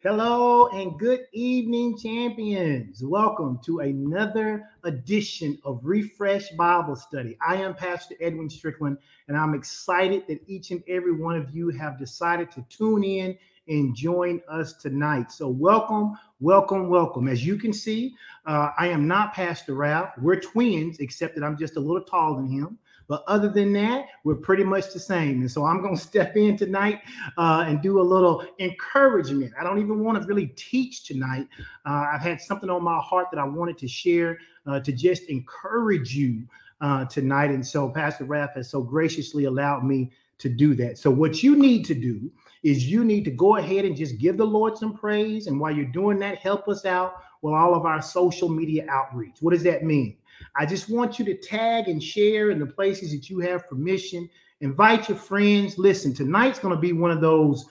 Hello and good evening, champions. Welcome to another edition of Refresh Bible Study. I am Pastor Edwin Strickland, and I'm excited that each and every one of you have decided to tune in and join us tonight. So welcome, welcome, welcome. As you can see, I am not Pastor Ralph. We're twins, except that I'm just a little taller than him. But other than that, we're pretty much the same. And so I'm going to step in tonight and do a little encouragement. I don't even want to really teach tonight. I've had something on my heart that I wanted to share to just encourage you tonight. And so Pastor Raph has so graciously allowed me to do that. So what you need to do is you need to go ahead and just give the Lord some praise. And while you're doing that, help us out with all of our social media outreach. What does that mean? I just want you to tag and share in the places that you have permission. Invite your friends. Listen, tonight's going to be one of those.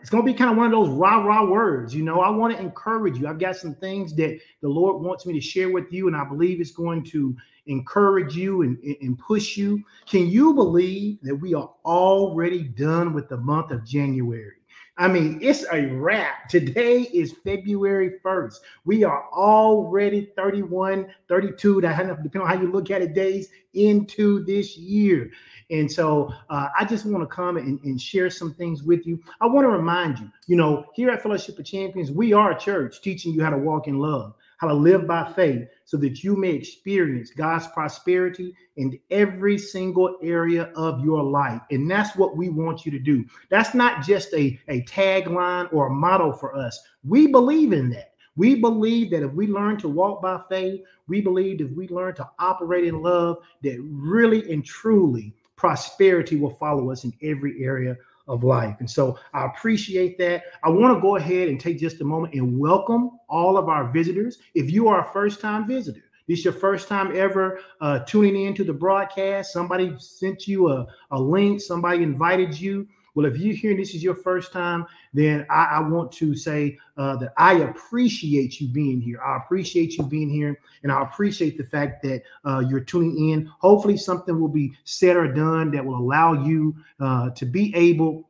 It's going to be kind of one of those rah-rah words. You know, I want to encourage you. I've got some things that the Lord wants me to share with you, and I believe it's going to encourage you and push you. Can you believe that we are already done with the month of January? I mean, it's a wrap. Today is February 1st. We are already 31, 32, depending on how you look at it, days into this year. And so I just want to come and share some things with you. I want to remind you, you know, here at Fellowship of Champions, we are a church teaching you how to walk in love, how to live by faith so that you may experience God's prosperity in every single area of your life. And that's what we want you to do. That's not just a tagline or a motto for us. We believe in that. We believe that if we learn to walk by faith, we believe if we learn to operate in love, that really and truly prosperity will follow us in every area of life. And so I appreciate that. I want to go ahead and take just a moment and welcome all of our visitors. If you are a first-time visitor, this is your first time ever tuning in to the broadcast, somebody sent you a link, somebody invited you. Well, if you're here and this is your first time, then I want to say that I appreciate you being here. I appreciate you being here, and I appreciate the fact that you're tuning in. Hopefully something will be said or done that will allow you to be able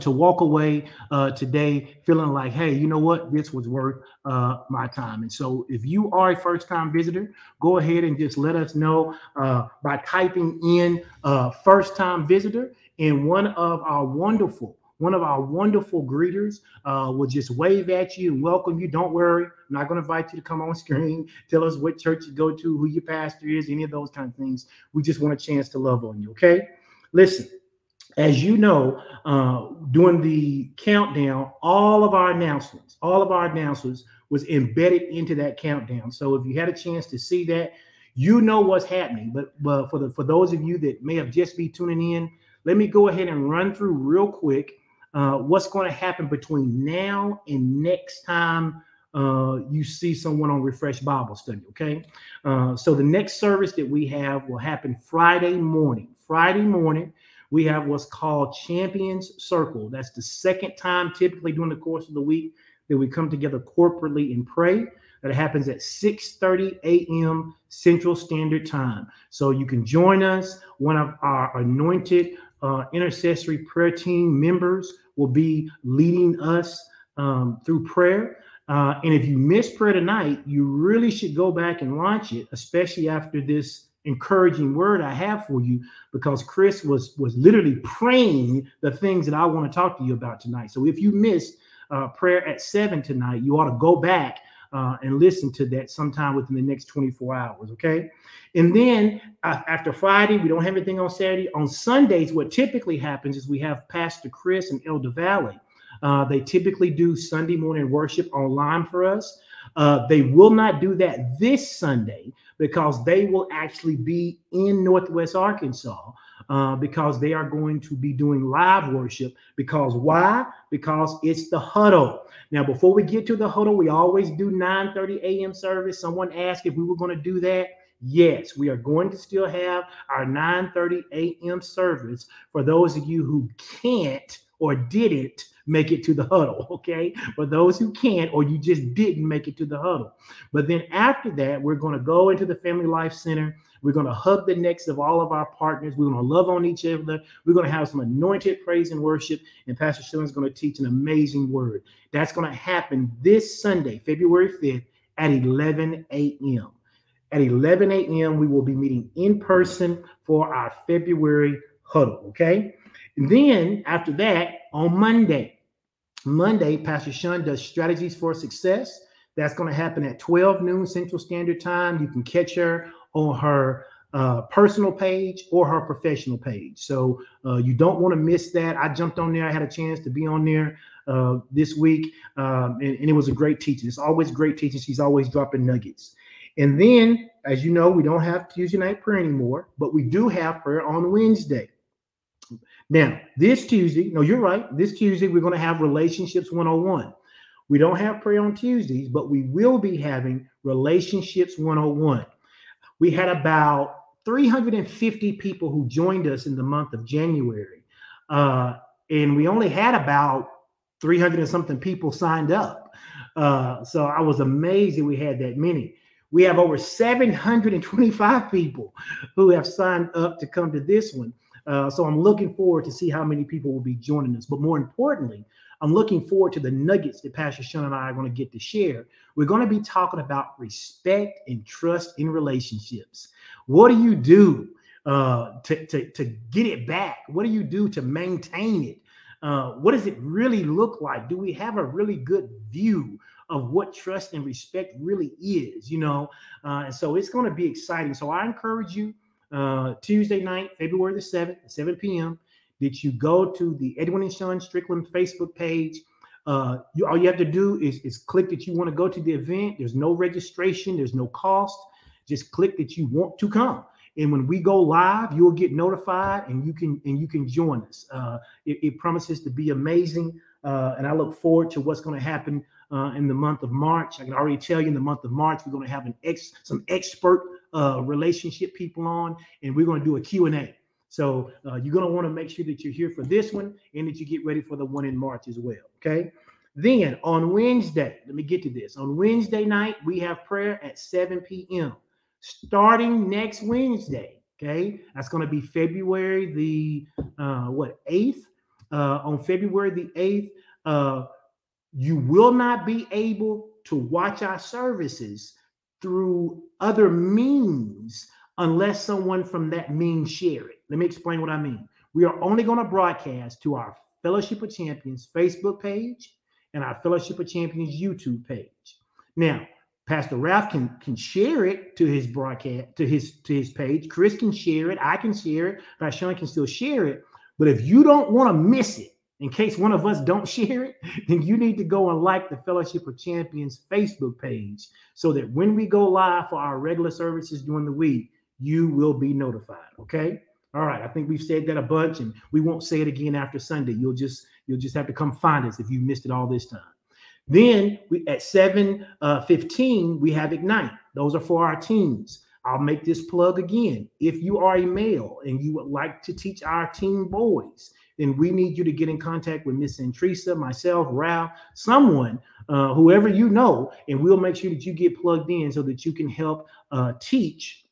to walk away today feeling like, hey, you know what? This was worth my time. And so if you are a first-time visitor, go ahead and just let us know by typing in first-time visitor. And one of our wonderful greeters will just wave at you and welcome you. Don't worry. I'm not going to invite you to come on screen, tell us what church you go to, who your pastor is, any of those kind of things. We just want a chance to love on you, okay? Listen, as you know, during the countdown, all of our announcements was embedded into that countdown. So if you had a chance to see that, you know what's happening. But for those of you that may have just be tuning in, let me go ahead and run through real quick what's going to happen between now and next time you see someone on Refresh Bible Study, okay? So the next service that we have will happen Friday morning. Friday morning, we have what's called Champions Circle. That's the second time typically during the course of the week that we come together corporately and pray. That happens at 6:30 a.m. Central Standard Time. So you can join us. One of our anointed intercessory prayer team members will be leading us through prayer. And if you missed prayer tonight, you really should go back and watch it, especially after this encouraging word I have for you, because Chris was literally praying the things that I want to talk to you about tonight. So if you missed prayer at 7 tonight, you ought to go back and listen to that sometime within the next 24 hours, okay? And then after Friday, we don't have anything on Saturday. On Sundays, what typically happens is we have Pastor Chris and Elder Valley. They typically do Sunday morning worship online for us. They will not do that this Sunday because they will actually be in Northwest Arkansas because they are going to be doing live worship. Because why? Because it's the huddle. Now, before we get to the huddle, we always do 9:30 a.m. service. Someone asked if we were going to do that. Yes, we are going to still have our 9:30 a.m. service for those of you who can't or didn't make it to the huddle, okay? For those who can't, or you just didn't make it to the huddle. But then after that, we're going to go into the Family Life Center. We're going to hug the necks of all of our partners. We're going to love on each other. We're going to have some anointed praise and worship. And Pastor Schilling is going to teach an amazing word. That's going to happen this Sunday, February 5th at 11 a.m. At 11 a.m., we will be meeting in person for our February huddle, okay? And then after that, on Monday, Pastor Sean does Strategies for Success. That's going to happen at 12 noon Central Standard Time. You can catch her on her personal page or her professional page. So you don't want to miss that. I jumped on there. I had a chance to be on there this week, and it was a great teaching. It's always great teaching. She's always dropping nuggets. And then, as you know, we don't have Tuesday night prayer anymore, but we do have prayer on Wednesday. Now, this Tuesday, we're going to have Relationships 101. We don't have prayer on Tuesdays, but we will be having Relationships 101. We had about 350 people who joined us in the month of January, and we only had about 300 and something people signed up. So I was amazed that we had that many. We have over 725 people who have signed up to come to this one. So I'm looking forward to see how many people will be joining us. But more importantly, I'm looking forward to the nuggets that Pastor Sean and I are going to get to share. We're going to be talking about respect and trust in relationships. What do to get it back? What do you do to maintain it? What does it really look like? Do we have a really good view of what trust and respect really is, you know? And so it's going to be exciting. So I encourage you Tuesday night, February the 7th, at 7 p.m., that you go to the Edwin and Sean Strickland Facebook page. All you have to do is click that you want to go to the event. There's no registration. There's no cost. Just click that you want to come. And when we go live, you'll get notified and you can join us. It promises to be amazing. And I look forward to what's going to happen in the month of March. I can already tell you in the month of March, we're going to have some expert relationship people on, and we're going to do a Q&A. So you're going to want to make sure that you're here for this one and that you get ready for the one in March as well. Okay. Then on Wednesday, let me get to this. On Wednesday night, we have prayer at 7 p.m. Starting next Wednesday, okay, that's going to be February the 8th. On February the 8th, you will not be able to watch our services through other means unless someone from that means share it. Let me explain what I mean. We are only going to broadcast to our Fellowship of Champions Facebook page and our Fellowship of Champions YouTube page. Now, Pastor Ralph can share it to his broadcast, to his page. Chris can share it. I can share it. Pastor Sean can still share it. But if you don't want to miss it, in case one of us don't share it, then you need to go and like the Fellowship of Champions Facebook page so that when we go live for our regular services during the week, you will be notified. Okay. All right. I think we've said that a bunch, and we won't say it again after Sunday. You'll just have to come find us if you missed it all this time. Then at 7:15, we have Ignite. Those are for our teens. I'll make this plug again. If you are a male and you would like to teach our teen boys, then we need you to get in contact with Ms. Antresa, myself, Ralph, someone, whoever you know, and we'll make sure that you get plugged in so that you can help teach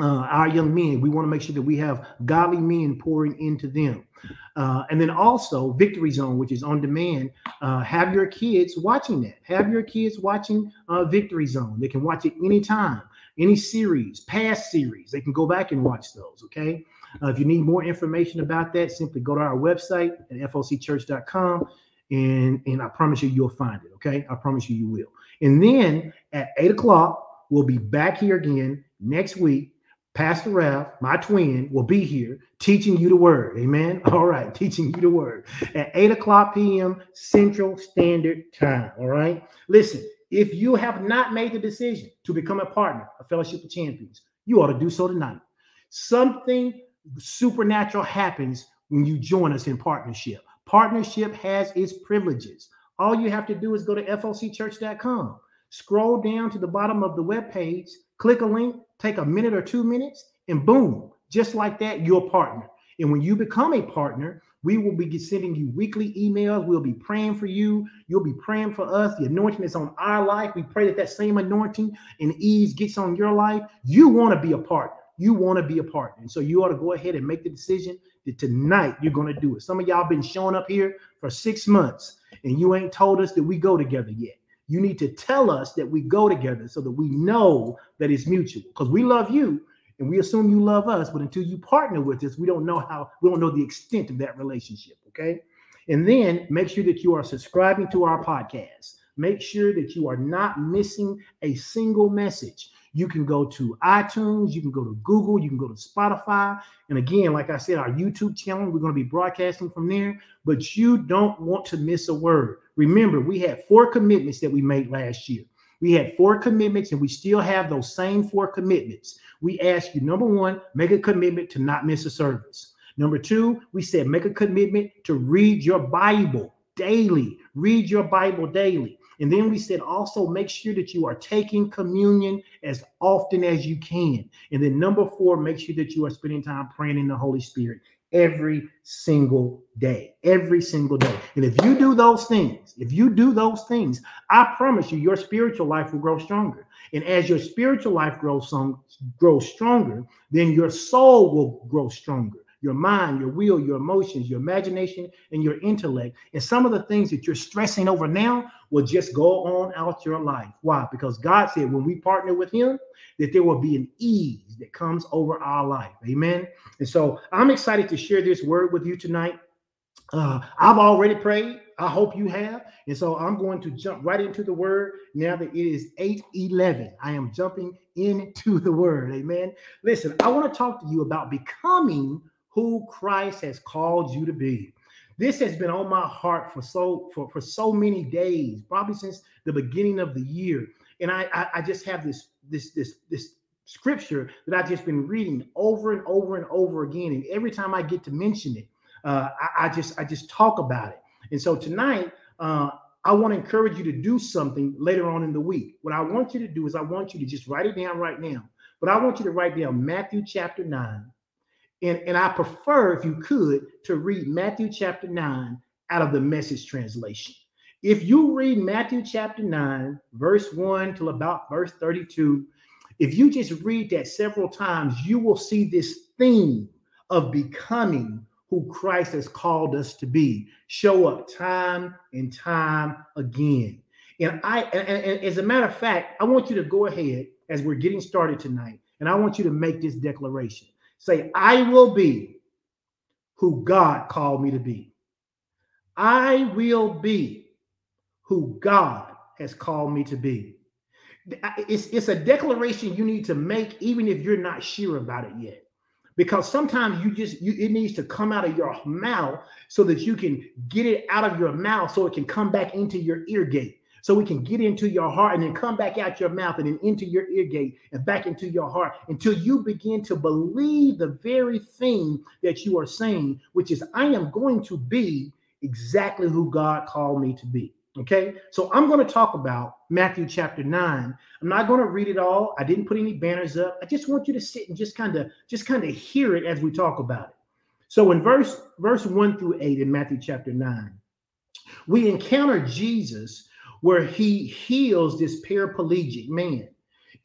our young men. We want to make sure that we have godly men pouring into them. And then also Victory Zone, which is on demand. Have your kids watching that. Have your kids watching Victory Zone. They can watch it anytime, any series, past series. They can go back and watch those, okay? If you need more information about that, simply go to our website at FLCchurch.com, and I promise you, you'll find it, okay? I promise you, you will. And then at 8 o'clock, we'll be back here again next week. Pastor Ralph, my twin, will be here teaching you the word. Amen. All right. Teaching you the word at 8:00 p.m. Central Standard Time. All right. Listen, if you have not made the decision to become a partner of Fellowship of Champions, you ought to do so tonight. Something supernatural happens when you join us in partnership. Partnership has its privileges. All you have to do is go to FLCchurch.com, scroll down to the bottom of the webpage, click a link, take a minute or 2 minutes, and boom, just like that, you're a partner. And when you become a partner, We will be sending you weekly emails. We'll be praying for you. You'll be praying for us. The anointing is on our life. We pray that that same anointing and ease gets on your life. You want to be a partner. You want to be a partner. And so you ought to go ahead and make the decision that tonight you're going to do it. Some of y'all been showing up here for 6 months and you ain't told us that we go together yet. You need to tell us that we go together so that we know that it's mutual, because we love you and we assume you love us. But until you partner with us, we don't know the extent of that relationship. OK, and then make sure that you are subscribing to our podcast. Make sure that you are not missing a single message. You can go to iTunes, you can go to Google, you can go to Spotify. And again, like I said, our YouTube channel, we're going to be broadcasting from there, but you don't want to miss a word. Remember, we had 4 commitments that we made last year. We had 4 commitments and we still have those same 4 commitments. We asked you, number one, make a commitment to not miss a service. Number two, we said, make a commitment to read your Bible daily, read your Bible daily. And then we said, also make sure that you are taking communion as often as you can. And then number 4, make sure that you are spending time praying in the Holy Spirit every single day, every single day. And if you do those things, I promise you, your spiritual life will grow stronger. And as your spiritual life grows stronger, then your soul will grow stronger. Your mind, your will, your emotions, your imagination, and your intellect. And some of the things that you're stressing over now will just go on out your life. Why? Because God said when we partner with him, that there will be an ease that comes over our life. Amen. And so I'm excited to share this word with you tonight. I've already prayed. I hope you have. And so I'm going to jump right into the word now that it is 8:11. I am jumping into the word. Amen. Listen, I want to talk to you about becoming who Christ has called you to be. This has been on my heart for so many days, probably since the beginning of the year. And I just have this scripture that I've just been reading over and over and over again. And every time I get to mention it, I just talk about it. And so tonight, I want to encourage you to do something later on in the week. What I want you to do is I want you to just write it down right now. But I want you to write down Matthew chapter 9. And I prefer, if you could, to read Matthew chapter 9 out of the Message translation. If you read Matthew chapter 9, verse 1 till about verse 32, if you just read that several times, you will see this theme of becoming who Christ has called us to be show up time and time again. And as a matter of fact, I want you to go ahead as we're getting started tonight, and I want you to make this declaration. Say, I will be who God called me to be. I will be who God has called me to be. It's a declaration you need to make, even if you're not sure about it yet, because sometimes it needs to come out of your mouth so that you can get it out of your mouth so it can come back into your ear gate. So it can get into your heart and then come back out your mouth and then into your ear gate and back into your heart until you begin to believe the very thing that you are saying, which is, I am going to be exactly who God called me to be. Okay, so I'm going to talk about Matthew chapter 9. I'm not going to read it all. I didn't put any banners up. I just want you to sit and just kind of hear it as we talk about it. So in verse 1-8 in Matthew chapter 9, we encounter Jesus where he heals this paraplegic man.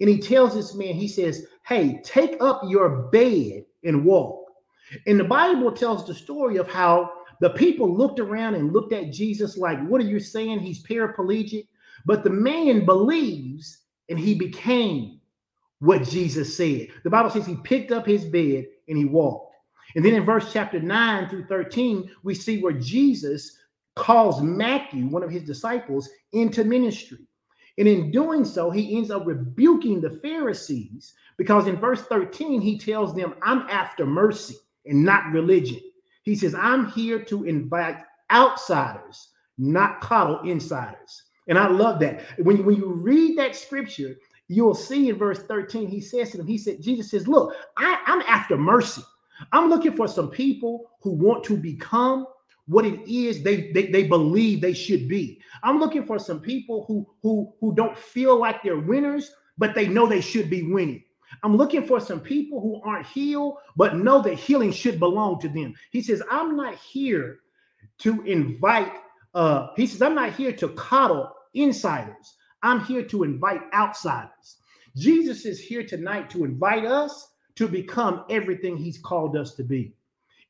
And he tells this man, he says, hey, take up your bed and walk. And the Bible tells the story of how the people looked around and looked at Jesus like, what are you saying? He's paraplegic. But the man believes and he became what Jesus said. The Bible says he picked up his bed and he walked. And then in verse chapter 9-13, we see where Jesus calls Matthew, one of his disciples, into ministry. And in doing so, he ends up rebuking the Pharisees because in verse 13, he tells them, I'm after mercy and not religion. He says, I'm here to invite outsiders, not coddle insiders. And I love that. When you read that scripture, you'll see in verse 13, he says to them, Jesus says, look, I'm after mercy. I'm looking for some people who want to become what it is they believe they should be. I'm looking for some people who don't feel like they're winners, but they know they should be winning. I'm looking for some people who aren't healed, but know that healing should belong to them. He says, I'm not here to invite. He says, I'm not here to coddle insiders. I'm here to invite outsiders. Jesus is here tonight to invite us to become everything he's called us to be.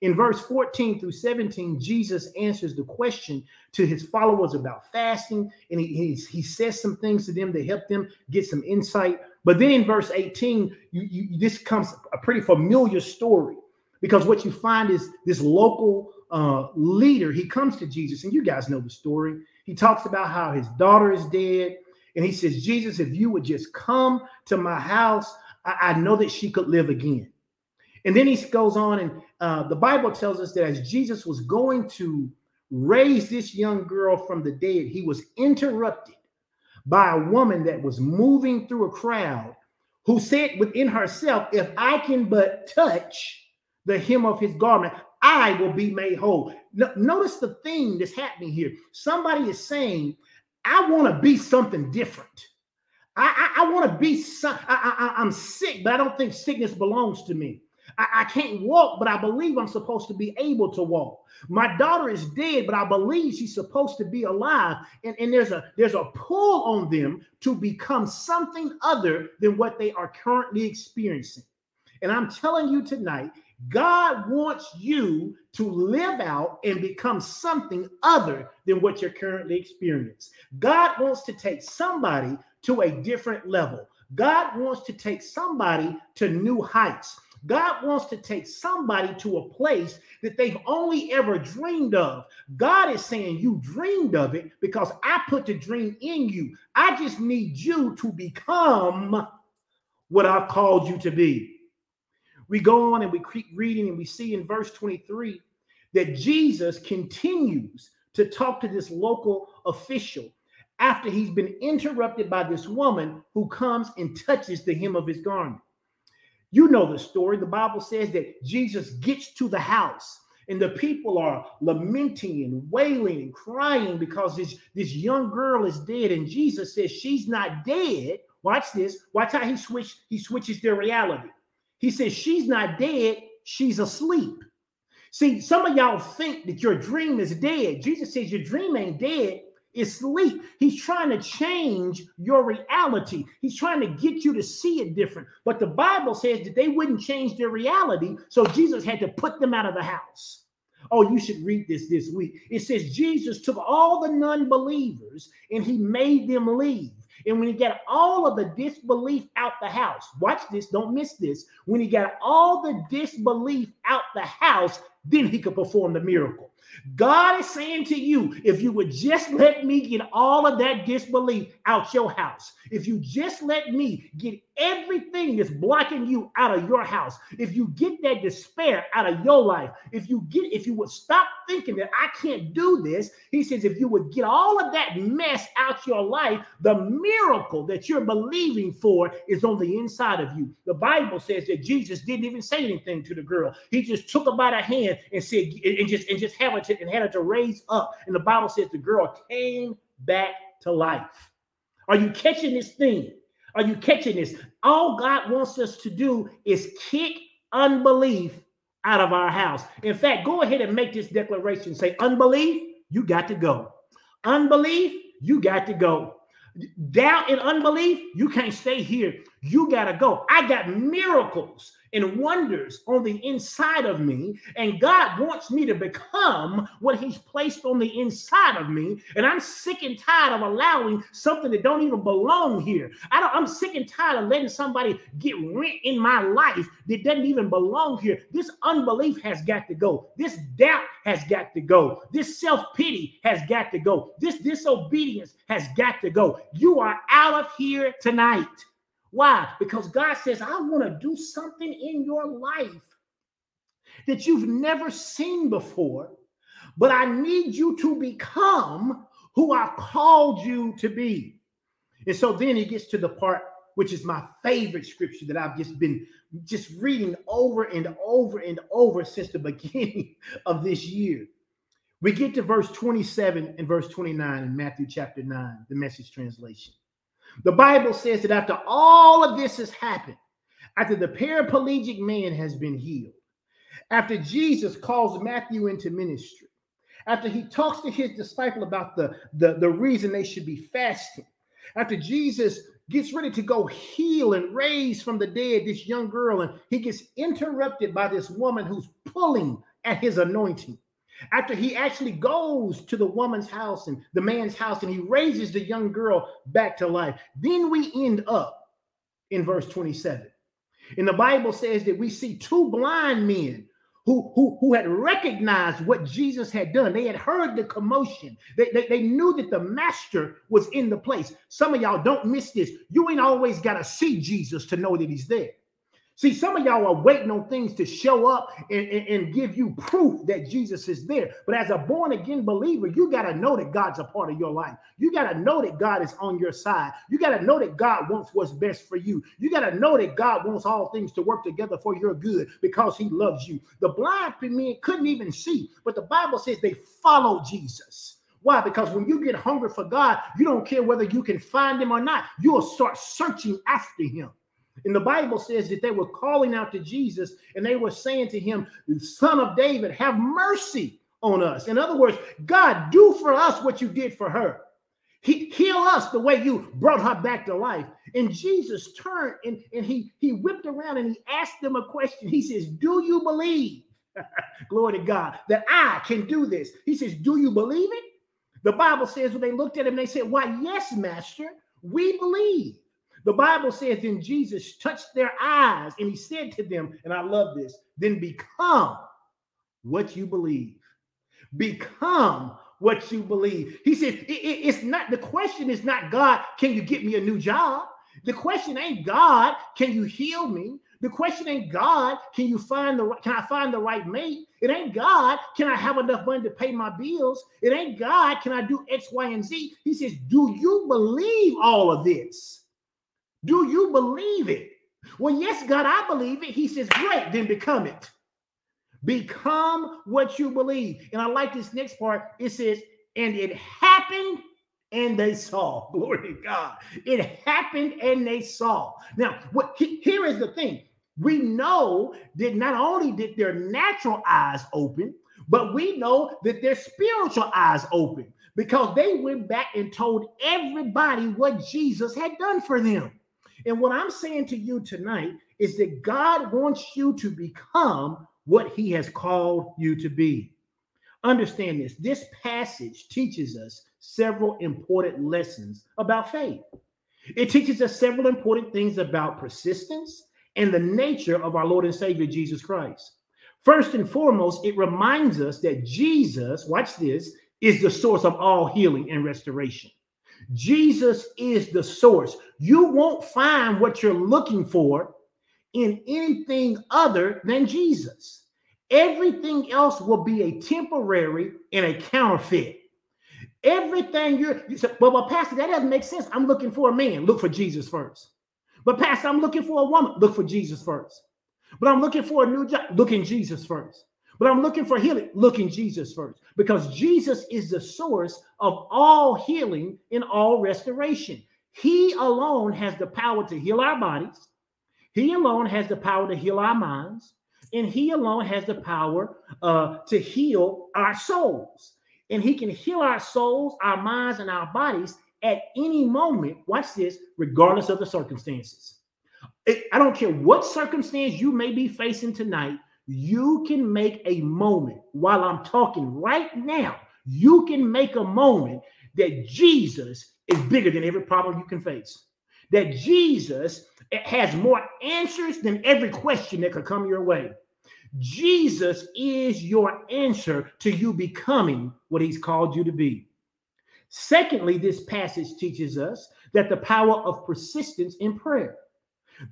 In verse 14 through 17, Jesus answers the question to his followers about fasting, and he says some things to them to help them get some insight. But then in verse 18, this comes a pretty familiar story, because what you find is this local leader, he comes to Jesus, and you guys know the story. He talks about how his daughter is dead, and he says, Jesus, if you would just come to my house, I know that she could live again. And then he goes on, and the Bible tells us that as Jesus was going to raise this young girl from the dead, he was interrupted by a woman that was moving through a crowd, who said within herself, if I can but touch the hem of his garment, I will be made whole. Notice the thing that's happening here. Somebody is saying, I want to be something different. I want to be something. I'm sick, but I don't think sickness belongs to me. I can't walk, but I believe I'm supposed to be able to walk. My daughter is dead, but I believe she's supposed to be alive. And there's a pull on them to become something other than what they are currently experiencing. And I'm telling you tonight, God wants you to live out and become something other than what you're currently experiencing. God wants to take somebody to a different level. God wants to take somebody to new heights. God wants to take somebody to a place that they've only ever dreamed of. God is saying, you dreamed of it because I put the dream in you. I just need you to become what I've called you to be. We go on and we keep reading, and we see in verse 23 that Jesus continues to talk to this local official after he's been interrupted by this woman who comes and touches the hem of his garment. You know the story. The Bible says that Jesus gets to the house, and the people are lamenting and wailing and crying because this young girl is dead. And Jesus says, she's not dead. Watch this. Watch how he switches their reality. He says, she's not dead. She's asleep. See, some of y'all think that your dream is dead. Jesus says your dream ain't dead. It's sleep. He's trying to change your reality. He's trying to get you to see it different. But the Bible says that they wouldn't change their reality, so Jesus had to put them out of the house. Oh, you should read this week. It says Jesus took all the non-believers and he made them leave. And when he got all of the disbelief out the house, watch this, don't miss this. When he got all the disbelief out the house, then he could perform the miracle. God is saying to you, if you would just let me get all of that disbelief out your house, if you just let me get everything that's blocking you out of your house, if you get that despair out of your life, if you would stop thinking that I can't do this, he says, if you would get all of that mess out your life, the miracle that you're believing for is on the inside of you. The Bible says that Jesus didn't even say anything to the girl. He just took her by the hand and said, and just had her to raise up. And the Bible says the girl came back to life. Are you catching this thing? Are you catching this? All God wants us to do is kick unbelief out of our house. In fact, go ahead and make this declaration. Say, unbelief, you got to go. Unbelief, you got to go. Doubt and unbelief, you can't stay here. You got to go. I got miracles and wonders on the inside of me, and God wants me to become what he's placed on the inside of me, and I'm sick and tired of allowing something that don't even belong here. I'm sick and tired of letting somebody get rent in my life that doesn't even belong here. This unbelief has got to go. This doubt has got to go. This self-pity has got to go. This disobedience has got to go. You are out of here tonight. Why? Because God says, I want to do something in your life that you've never seen before, but I need you to become who I've called you to be. And so then he gets to the part, which is my favorite scripture that I've just been reading over and over and over since the beginning of this year. We get to verse 27 and verse 29 in Matthew chapter 9, the Message translation. The Bible says that after all of this has happened, after the paraplegic man has been healed, after Jesus calls Matthew into ministry, after he talks to his disciple about the reason they should be fasting, after Jesus gets ready to go heal and raise from the dead this young girl, and he gets interrupted by this woman who's pulling at his anointing, after he actually goes to the woman's house and the man's house and he raises the young girl back to life, then we end up in verse 27. And the Bible says that we see two blind men who had recognized what Jesus had done. They had heard the commotion. They knew that the master was in the place. Some of y'all don't miss this. You ain't always got to see Jesus to know that he's there. See, some of y'all are waiting on things to show up and give you proof that Jesus is there. But as a born-again believer, you got to know that God's a part of your life. You got to know that God is on your side. You got to know that God wants what's best for you. You got to know that God wants all things to work together for your good because he loves you. The blind men couldn't even see, but the Bible says they followed Jesus. Why? Because when you get hungry for God, you don't care whether you can find him or not. You'll start searching after him. And the Bible says that they were calling out to Jesus and they were saying to him, Son of David, have mercy on us. In other words, God, do for us what you did for her. Heal us the way you brought her back to life. And Jesus turned and he whipped around and he asked them a question. He says, do you believe, glory to God, that I can do this? He says, do you believe it? The Bible says when they looked at him, they said, why, yes, master, we believe. The Bible says, then Jesus touched their eyes and he said to them, and I love this, then become what you believe. Become what you believe. He said, it's not, the question is not, God, can you get me a new job? The question ain't, God, can you heal me? The question ain't, God, can I find the right mate? It ain't, God, can I have enough money to pay my bills? It ain't, God, can I do X, Y, and Z? He says, do you believe all of this? Do you believe it? Well, yes, God, I believe it. He says, great, then become it. Become what you believe. And I like this next part. It says, and it happened and they saw. Glory to God. It happened and they saw. Now, here is the thing. We know that not only did their natural eyes open, but we know that their spiritual eyes open because they went back and told everybody what Jesus had done for them. And what I'm saying to you tonight is that God wants you to become what he has called you to be. Understand this. This passage teaches us several important lessons about faith. It teaches us several important things about persistence and the nature of our Lord and Savior, Jesus Christ. First and foremost, it reminds us that Jesus, watch this, is the source of all healing and restoration. Jesus is the source. You won't find what you're looking for in anything other than Jesus. Everything else will be a temporary and a counterfeit. Everything you say, but Pastor, that doesn't make sense. I'm looking for a man. Look for Jesus first. But Pastor, I'm looking for a woman. Look for Jesus first. But I'm looking for a new job. Look in Jesus first. But I'm looking for healing. Look in Jesus first, because Jesus is the source of all healing and all restoration. He alone has the power to heal our bodies. He alone has the power to heal our minds. And he alone has the power to heal our souls. And he can heal our souls, our minds, and our bodies at any moment. Watch this, regardless of the circumstances. I don't care what circumstance you may be facing tonight. You can make a moment while I'm talking right now. You can make a moment that Jesus is bigger than every problem you can face. That Jesus has more answers than every question that could come your way. Jesus is your answer to you becoming what he's called you to be. Secondly, this passage teaches us that the power of persistence in prayer.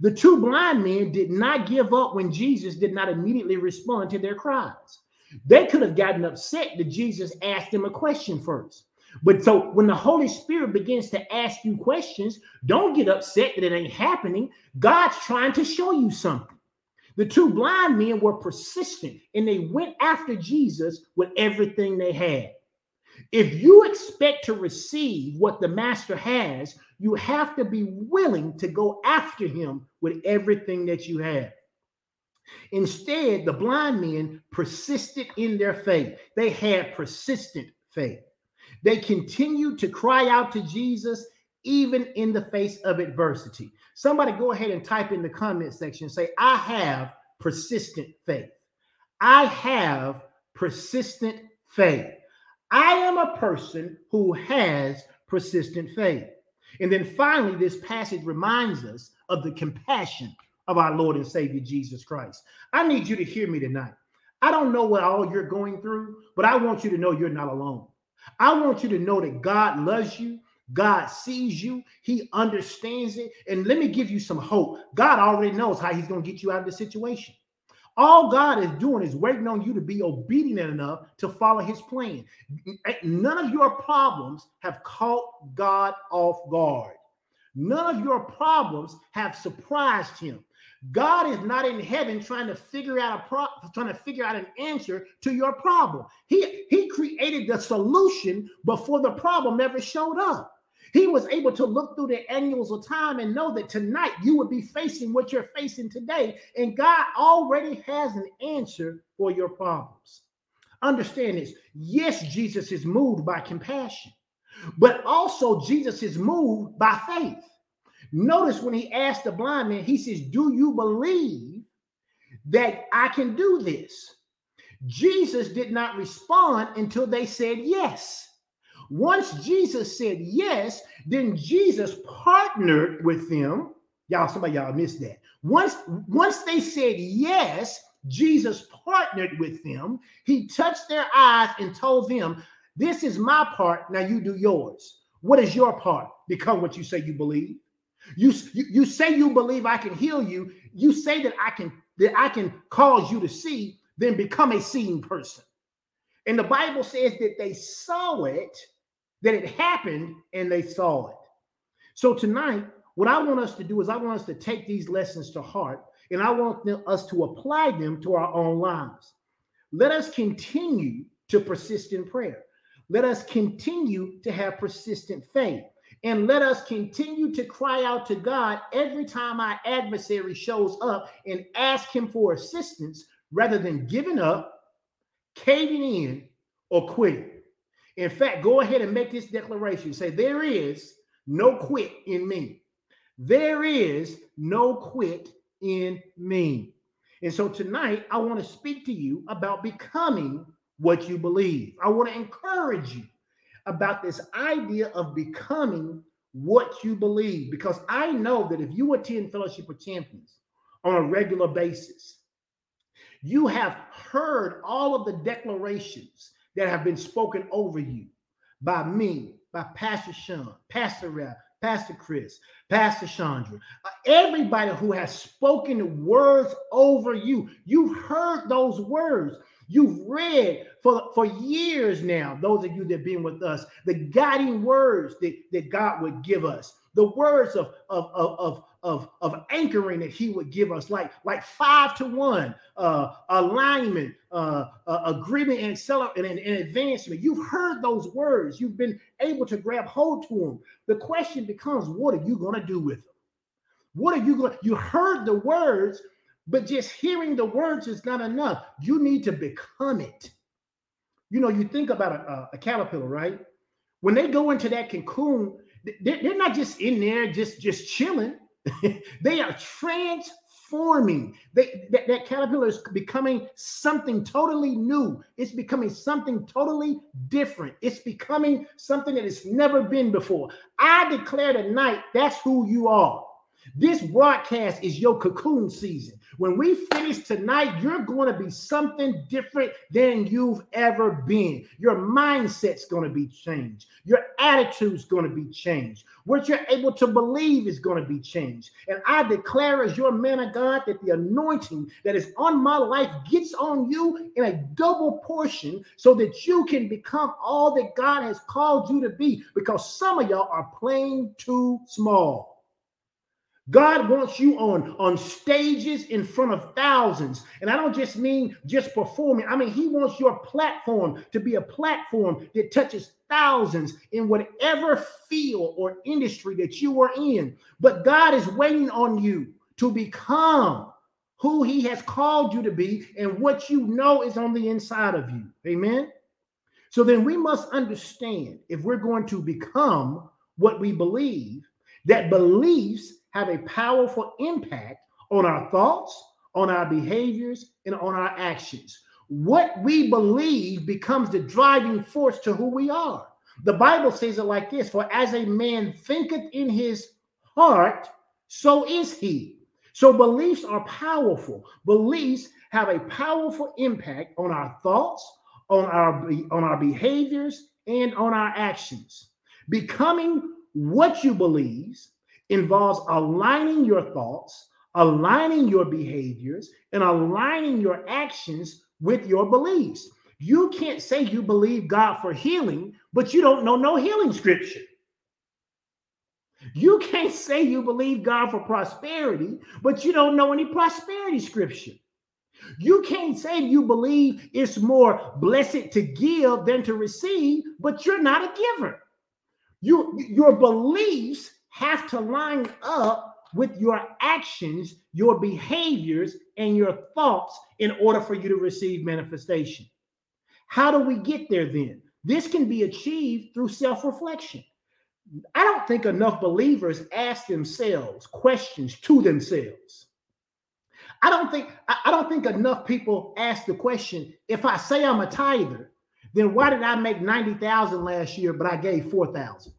The two blind men did not give up when Jesus did not immediately respond to their cries. They could have gotten upset that Jesus asked them a question first. But so when the Holy Spirit begins to ask you questions, don't get upset that it ain't happening. God's trying to show you something. The two blind men were persistent and they went after Jesus with everything they had. If you expect to receive what the master has, you have to be willing to go after him with everything that you have. Instead, the blind men persisted in their faith. They had persistent faith. They continued to cry out to Jesus even in the face of adversity. Somebody go ahead and type in the comment section, say, I have persistent faith. I have persistent faith. I am a person who has persistent faith. And then finally, this passage reminds us of the compassion of our Lord and Savior, Jesus Christ. I need you to hear me tonight. I don't know what all you're going through, but I want you to know you're not alone. I want you to know that God loves you. God sees you. He understands it. And let me give you some hope. God already knows how he's going to get you out of the situation. All God is doing is waiting on you to be obedient enough to follow his plan. None of your problems have caught God off guard. None of your problems have surprised him. God is not in heaven trying to figure out an answer to your problem. He created the solution before the problem ever showed up. He was able to look through the annals of time and know that tonight you would be facing what you're facing today, and God already has an answer for your problems. Understand this. Yes, Jesus is moved by compassion, but also Jesus is moved by faith. Notice when he asked the blind man, he says, do you believe that I can do this? Jesus did not respond until they said yes. Once Jesus said yes, then Jesus partnered with them. Y'all missed that. Once they said yes, Jesus partnered with them. He touched their eyes and told them, this is my part, now you do yours. What is your part? Become what you say you believe. You say you believe I can heal you. You say that I can cause you to see, then become a seeing person. And the Bible says that they saw it, that it happened, and they saw it. So tonight, what I want us to do is I want us to take these lessons to heart, and I want us to apply them to our own lives. Let us continue to persist in prayer. Let us continue to have persistent faith. And let us continue to cry out to God every time our adversary shows up and ask him for assistance rather than giving up, caving in, or quitting. In fact, go ahead and make this declaration. Say, there is no quit in me. There is no quit in me. And so tonight, I want to speak to you about becoming what you believe. I want to encourage you about this idea of becoming what you believe, because I know that if you attend Fellowship of Champions on a regular basis, you have heard all of the declarations that have been spoken over you by me, by Pastor Sean, Pastor Ralph, Pastor Chris, Pastor Chandra, everybody who has spoken words over you. You've heard those words. You've read for years now, those of you that have been with us, the guiding words that God would give us, the words of anchoring that he would give us, like 5-to-1 alignment, agreement, and advancement. You've heard those words. You've been able to grab hold to them. The question becomes, what are you going to do with them? You heard the words, but just hearing the words is not enough. You need to become it. You know, you think about a caterpillar, right? When they go into that cocoon, they're not just in there just chilling. They are transforming. That caterpillar is becoming something totally new. It's becoming something totally different. It's becoming something that it's never been before. I declare tonight, that's who you are. This broadcast is your cocoon season. When we finish tonight, you're going to be something different than you've ever been. Your mindset's going to be changed. Your attitude's going to be changed. What you're able to believe is going to be changed. And I declare as your man of God that the anointing that is on my life gets on you in a double portion so that you can become all that God has called you to be, because some of y'all are playing too small. God wants you on stages in front of thousands. And I don't just mean just performing. I mean, he wants your platform to be a platform that touches thousands in whatever field or industry that you are in. But God is waiting on you to become who he has called you to be and what you know is on the inside of you. Amen. So then we must understand, if we're going to become what we believe, that beliefs have a powerful impact on our thoughts, on our behaviors, and on our actions. What we believe becomes the driving force to who we are. The Bible says it like this: for as a man thinketh in his heart, so is he. So beliefs are powerful. Beliefs have a powerful impact on our thoughts, on our behaviors, and on our actions. Becoming what you believe involves aligning your thoughts, aligning your behaviors, and aligning your actions with your beliefs. You can't say you believe God for healing, but you don't know no healing scripture. You can't say you believe God for prosperity, but you don't know any prosperity scripture. You can't say you believe it's more blessed to give than to receive, but you're not a giver. Your beliefs have to line up with your actions, your behaviors, and your thoughts in order for you to receive manifestation. How do we get there then? This can be achieved through self-reflection. I don't think enough believers ask themselves questions to themselves. I don't think enough people ask the question, if I say I'm a tither, then why did I make $90,000 last year, but I gave $4,000?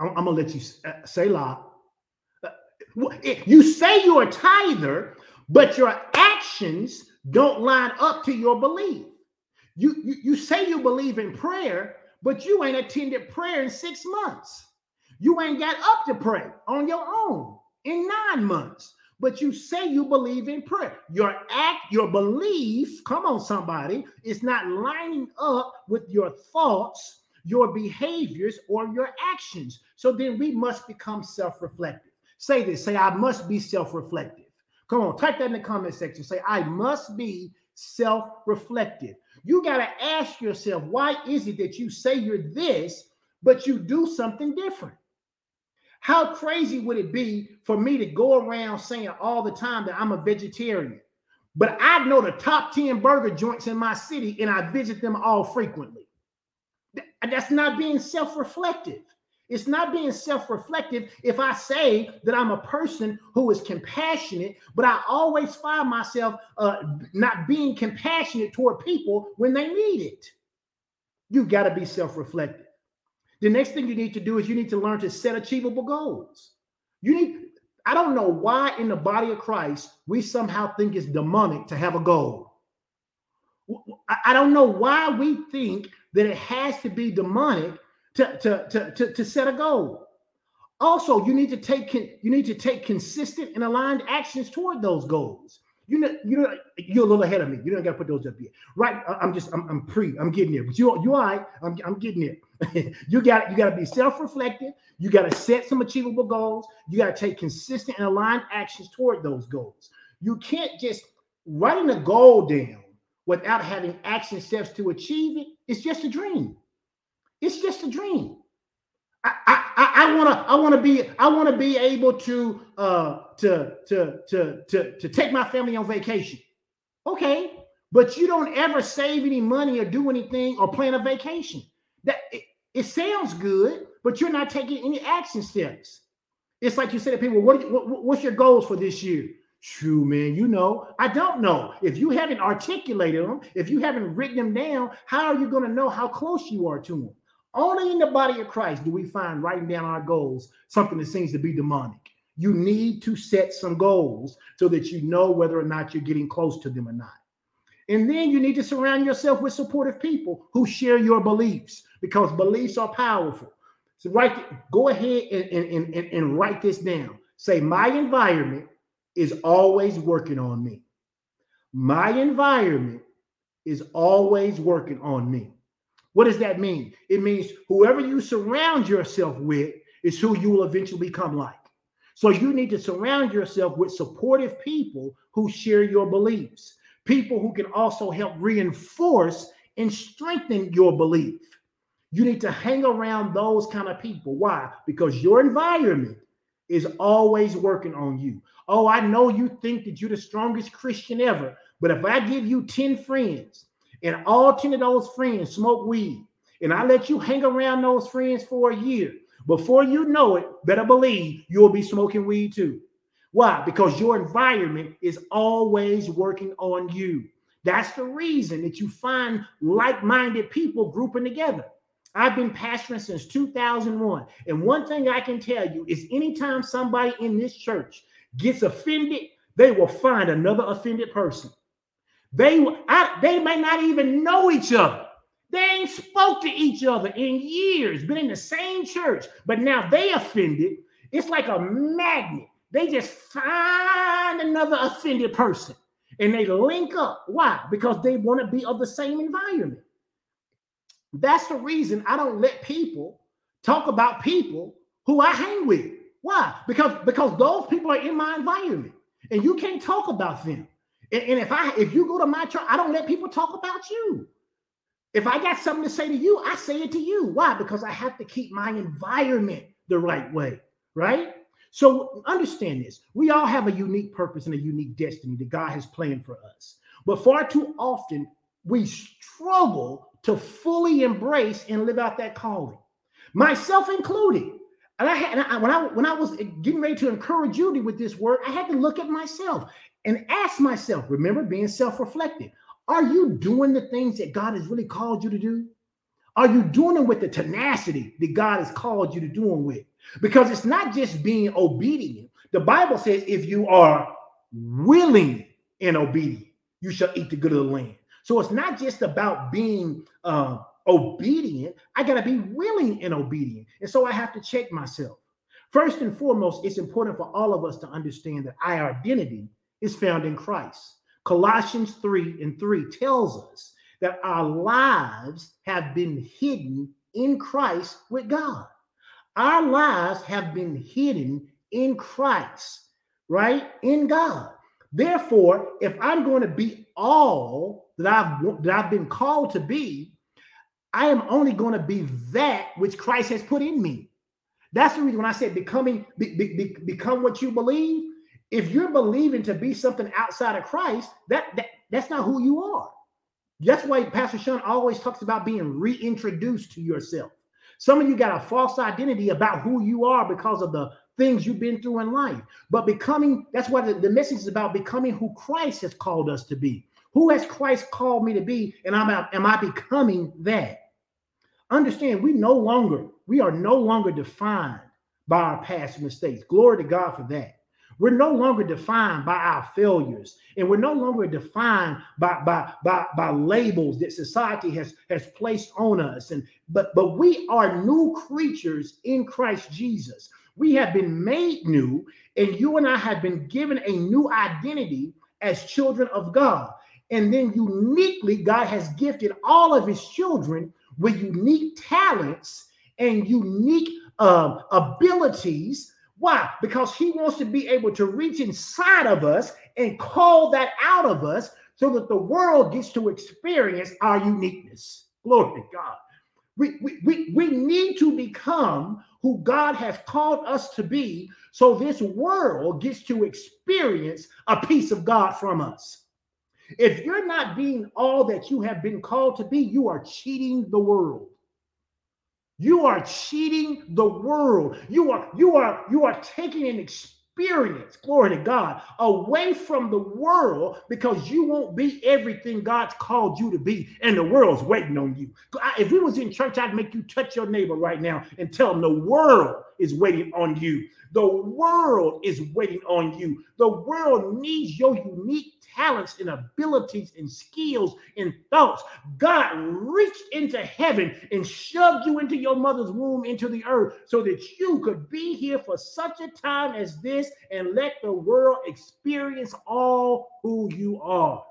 I'm going to let you say lie. You say you're a tither, but your actions don't line up to your belief. You say you believe in prayer, but you ain't attended prayer in 6 months. You ain't got up to pray on your own in 9 months. But you say you believe in prayer. Your belief, come on somebody, is not lining up with your thoughts, your behaviors, or your actions. So then we must become self-reflective. Say this, say, I must be self-reflective. Come on, type that in the comment section. Say, I must be self-reflective. You got to ask yourself, why is it that you say you're this, but you do something different? How crazy would it be for me to go around saying all the time that I'm a vegetarian, but I know the top 10 burger joints in my city and I visit them all frequently? That's not being self-reflective. It's not being self-reflective if I say that I'm a person who is compassionate, but I always find myself not being compassionate toward people when they need it. You've got to be self-reflective. The next thing you need to do is you need to learn to set achievable goals. I don't know why in the body of Christ, we somehow think it's demonic to have a goal. I don't know why we think that it has to be demonic to set a goal. Also, you need to take consistent and aligned actions toward those goals. You know, you're a little ahead of me. You don't got to put those up yet, right? I'm getting there. But you all right? I'm getting there. You got to be self-reflective. You got to set some achievable goals. You got to take consistent and aligned actions toward those goals. You can't just writing a goal down without having action steps to achieve it. It's just a dream. It's just a dream. I want to be able to take my family on vacation. Okay, but you don't ever save any money or do anything or plan a vacation. That it sounds good, but you're not taking any action steps. It's like you say to people, what's your goals for this year? True, man, you know, I don't know. If you haven't articulated them, if you haven't written them down, how are you going to know how close you are to them? Only in the body of Christ do we find writing down our goals something that seems to be demonic. You need to set some goals so that you know whether or not you're getting close to them or not. And then you need to surround yourself with supportive people who share your beliefs, because beliefs are powerful. So go ahead and write this down. Say, my environment is always working on me. My environment is always working on me. What does that mean? It means whoever you surround yourself with is who you will eventually become like. So you need to surround yourself with supportive people who share your beliefs, people who can also help reinforce and strengthen your belief. You need to hang around those kind of people. Why? Because your environment is always working on you. Oh, I know you think that you're the strongest Christian ever, but if I give you 10 friends and all 10 of those friends smoke weed and I let you hang around those friends for a year, before you know it, better believe you'll be smoking weed too. Why? Because your environment is always working on you. That's the reason that you find like-minded people grouping together. I've been pastoring since 2001. And one thing I can tell you is anytime somebody in this church gets offended, they will find another offended person. They may not even know each other. They ain't spoke to each other in years, been in the same church, but now they offended. It's like a magnet. They just find another offended person and they link up. Why? Because they want to be of the same environment. That's the reason I don't let people talk about people who I hang with. Why? Because those people are in my environment and you can't talk about them. And if you go to my church, I don't let people talk about you. If I got something to say to you, I say it to you. Why? Because I have to keep my environment the right way, right? So understand this. We all have a unique purpose and a unique destiny that God has planned for us. But far too often, we struggle to fully embrace and live out that calling, myself included. And when I was getting ready to encourage Judy with this word, I had to look at myself and ask myself, remember being self-reflective, are you doing the things that God has really called you to do? Are you doing them with the tenacity that God has called you to do them with? Because it's not just being obedient. The Bible says if you are willing and obedient, you shall eat the good of the land. So it's not just about being obedient. I got to be willing and obedient. And so I have to check myself. First and foremost, it's important for all of us to understand that our identity is found in Christ. Colossians 3:3 tells us that our lives have been hidden in Christ with God. Our lives have been hidden in Christ, right? In God. Therefore, if I'm going to be all that I've been called to be, I am only going to be that which Christ has put in me. That's the reason when I said become what you believe. If you're believing to be something outside of Christ, that's not who you are. That's why Pastor Sean always talks about being reintroduced to yourself. Some of you got a false identity about who you are because of the things you've been through in life. But becoming, that's why the message is about becoming who Christ has called us to be. Who has Christ called me to be? And am I becoming that? Understand, we are no longer defined by our past mistakes. Glory to God for that. We're no longer defined by our failures, and we're no longer defined by labels that society has placed on us. And but we are new creatures in Christ Jesus. We have been made new, and you and I have been given a new identity as children of God. And then uniquely, God has gifted all of his children with unique talents and unique abilities. Why? Because he wants to be able to reach inside of us and call that out of us so that the world gets to experience our uniqueness. Glory to God. We need to become who God has called us to be so this world gets to experience a piece of God from us. If you're not being all that you have been called to be, you are cheating the world. You are cheating the world. You are taking an experience, glory to God, away from the world because you won't be everything God's called you to be, and the world's waiting on you. If we was in church, I'd make you touch your neighbor right now and tell them the world is waiting on you. The world is waiting on you. The world needs your unique talents and abilities and skills and thoughts. God reached into heaven and shoved you into your mother's womb, into the earth, so that you could be here for such a time as this and let the world experience all who you are.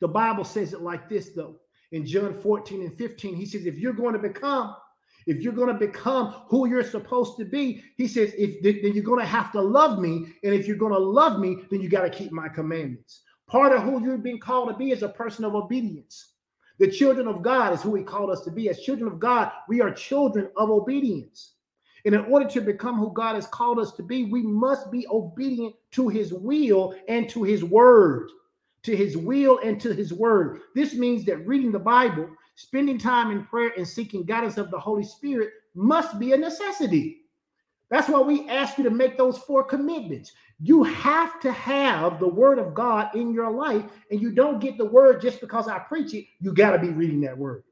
The Bible says it like this, though. In John 14:15, he says, if you're going to become who you're supposed to be, he says, then you're going to have to love me. And if you're going to love me, then you got to keep my commandments. Part of who you've been called to be is a person of obedience. The children of God is who he called us to be. As children of God, we are children of obedience. And in order to become who God has called us to be, we must be obedient to his will and to his word. To his will and to his word. This means that reading the Bible, spending time in prayer, and seeking guidance of the Holy Spirit must be a necessity. That's why we ask you to make those four commitments. You have to have the word of God in your life, and you don't get the word just because I preach it. You got to be reading that word.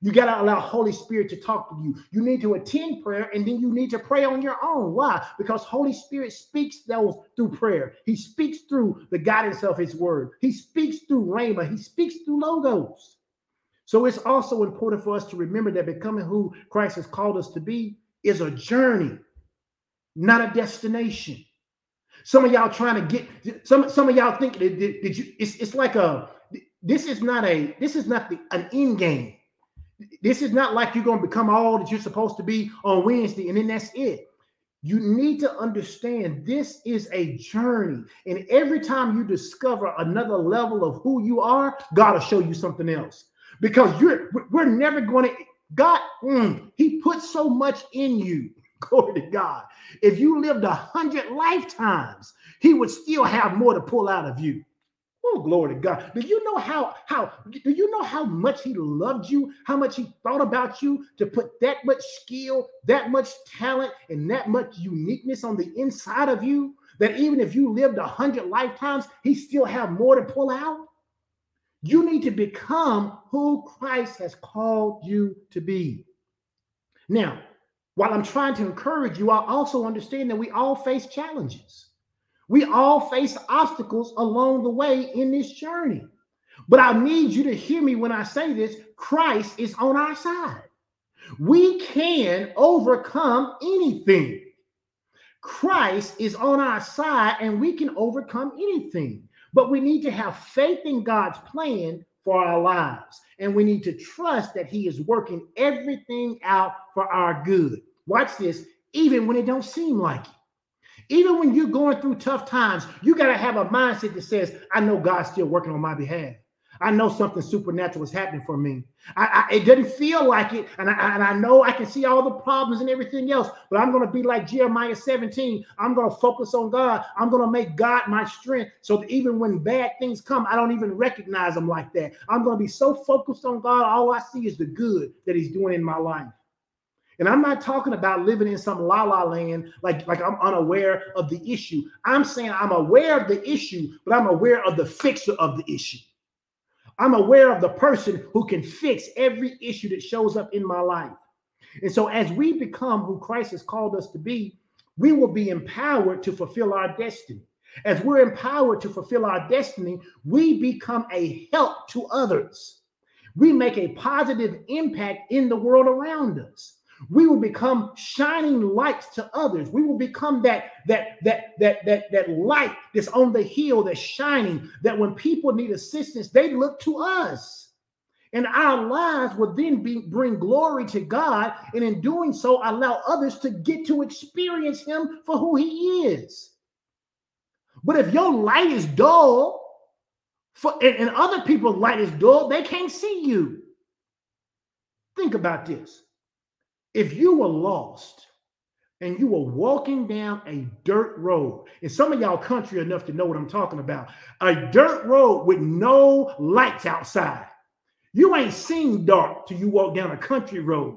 You got to allow Holy Spirit to talk to you. You need to attend prayer, and then you need to pray on your own. Why? Because Holy Spirit speaks those through prayer. He speaks through the guidance of his word. He speaks through Rhema. He speaks through logos. So it's also important for us to remember that becoming who Christ has called us to be is a journey, not a destination. Some of y'all trying to get, some of y'all think that, it's like a, this is not an end game. This is not like you're going to become all that you're supposed to be on Wednesday, and then that's it. You need to understand this is a journey. And every time you discover another level of who you are, God will show you something else. Because we're never going to, God, he puts so much in you. Glory to God. If you lived 100 lifetimes, he would still have more to pull out of you. Oh, glory to God. Do you know how much he loved you, how much he thought about you to put that much skill, that much talent, and that much uniqueness on the inside of you, that even if you lived 100 lifetimes, he still have more to pull out? You need to become who Christ has called you to be. Now, while I'm trying to encourage you, I also understand that we all face challenges. We all face obstacles along the way in this journey. But I need you to hear me when I say this. Christ is on our side. We can overcome anything. Christ is on our side, and we can overcome anything. But we need to have faith in God's plan for our lives. And we need to trust that he is working everything out for our good. Watch this, even when it don't seem like it. Even when you're going through tough times, you got to have a mindset that says, I know God's still working on my behalf. I know something supernatural is happening for me. It doesn't feel like it. And I know I can see all the problems and everything else, but I'm going to be like Jeremiah 17. I'm going to focus on God. I'm going to make God my strength so that even when bad things come, I don't even recognize them like that. I'm going to be so focused on God. All I see is the good that he's doing in my life. And I'm not talking about living in some la-la land, like I'm unaware of the issue. I'm saying I'm aware of the issue, but I'm aware of the fixer of the issue. I'm aware of the person who can fix every issue that shows up in my life. And so as we become who Christ has called us to be, we will be empowered to fulfill our destiny. As we're empowered to fulfill our destiny, we become a help to others. We make a positive impact in the world around us. We will become shining lights to others. We will become that light that's on the hill that's shining, that when people need assistance, they look to us. And our lives will then bring glory to God, and in doing so, allow others to get to experience him for who he is. But if your light is dull, and other people's light is dull, they can't see you. Think about this. If you were lost and you were walking down a dirt road, and some of y'all country enough to know what I'm talking about, a dirt road with no lights outside. You ain't seen dark till you walk down a country road,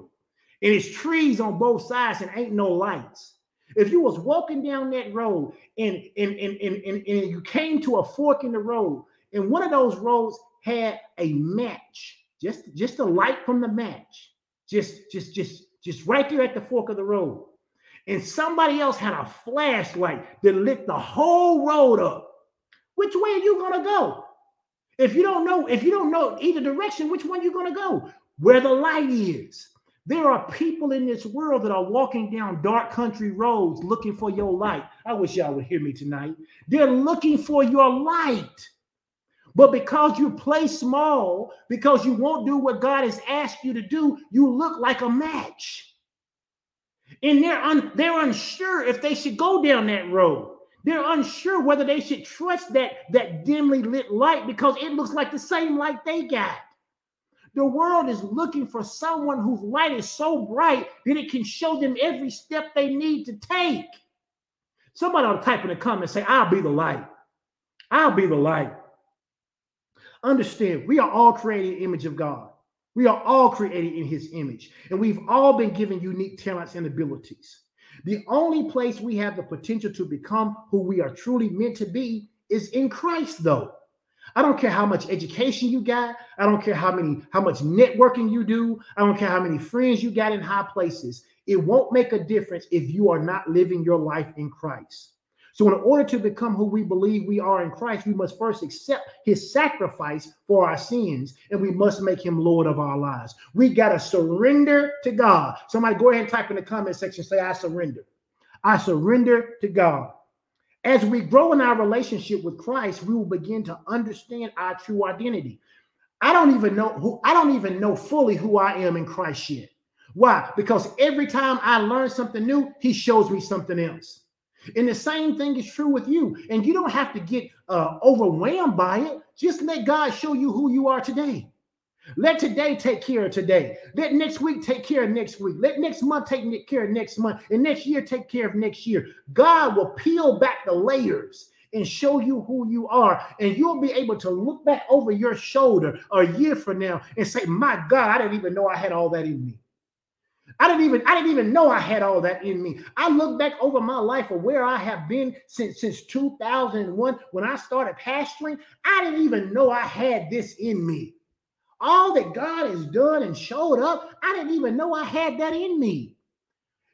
and it's trees on both sides and ain't no lights. If you was walking down that road and you came to a fork in the road, and one of those roads had a match, just a light from the match, just right there at the fork of the road. And somebody else had a flashlight that lit the whole road up. Which way are you going to go? If you don't know either direction, which one you're going to go? Where the light is. There are people in this world that are walking down dark country roads looking for your light. I wish y'all would hear me tonight. They're looking for your light. But because you play small, because you won't do what God has asked you to do, you look like a match. And they're unsure if they should go down that road. They're unsure whether they should trust that dimly lit light because it looks like the same light they got. The world is looking for someone whose light is so bright that it can show them every step they need to take. Somebody ought to type in the comments and say, I'll be the light. I'll be the light. Understand, we are all created in the image of God. We are all created in his image, and we've all been given unique talents and abilities. The only place we have the potential to become who we are truly meant to be is in Christ, though. I don't care how much education you got. I don't care how much networking you do. I don't care how many friends you got in high places. It won't make a difference if you are not living your life in Christ. So in order to become who we believe we are in Christ, we must first accept his sacrifice for our sins, and we must make him Lord of our lives. We got to surrender to God. Somebody go ahead and type in the comment section, say, I surrender. I surrender to God. As we grow in our relationship with Christ, we will begin to understand our true identity. I don't even know fully who I am in Christ yet. Why? Because every time I learn something new, he shows me something else. And the same thing is true with you. And you don't have to get overwhelmed by it. Just let God show you who you are today. Let today take care of today. Let next week take care of next week. Let next month take care of next month. And next year take care of next year. God will peel back the layers and show you who you are. And you'll be able to look back over your shoulder a year from now and say, my God, I didn't even know I had all that in me. I didn't even know I had all that in me. I look back over my life of where I have been since 2001 when I started pastoring. I didn't even know I had this in me. All that God has done and showed up, I didn't even know I had that in me.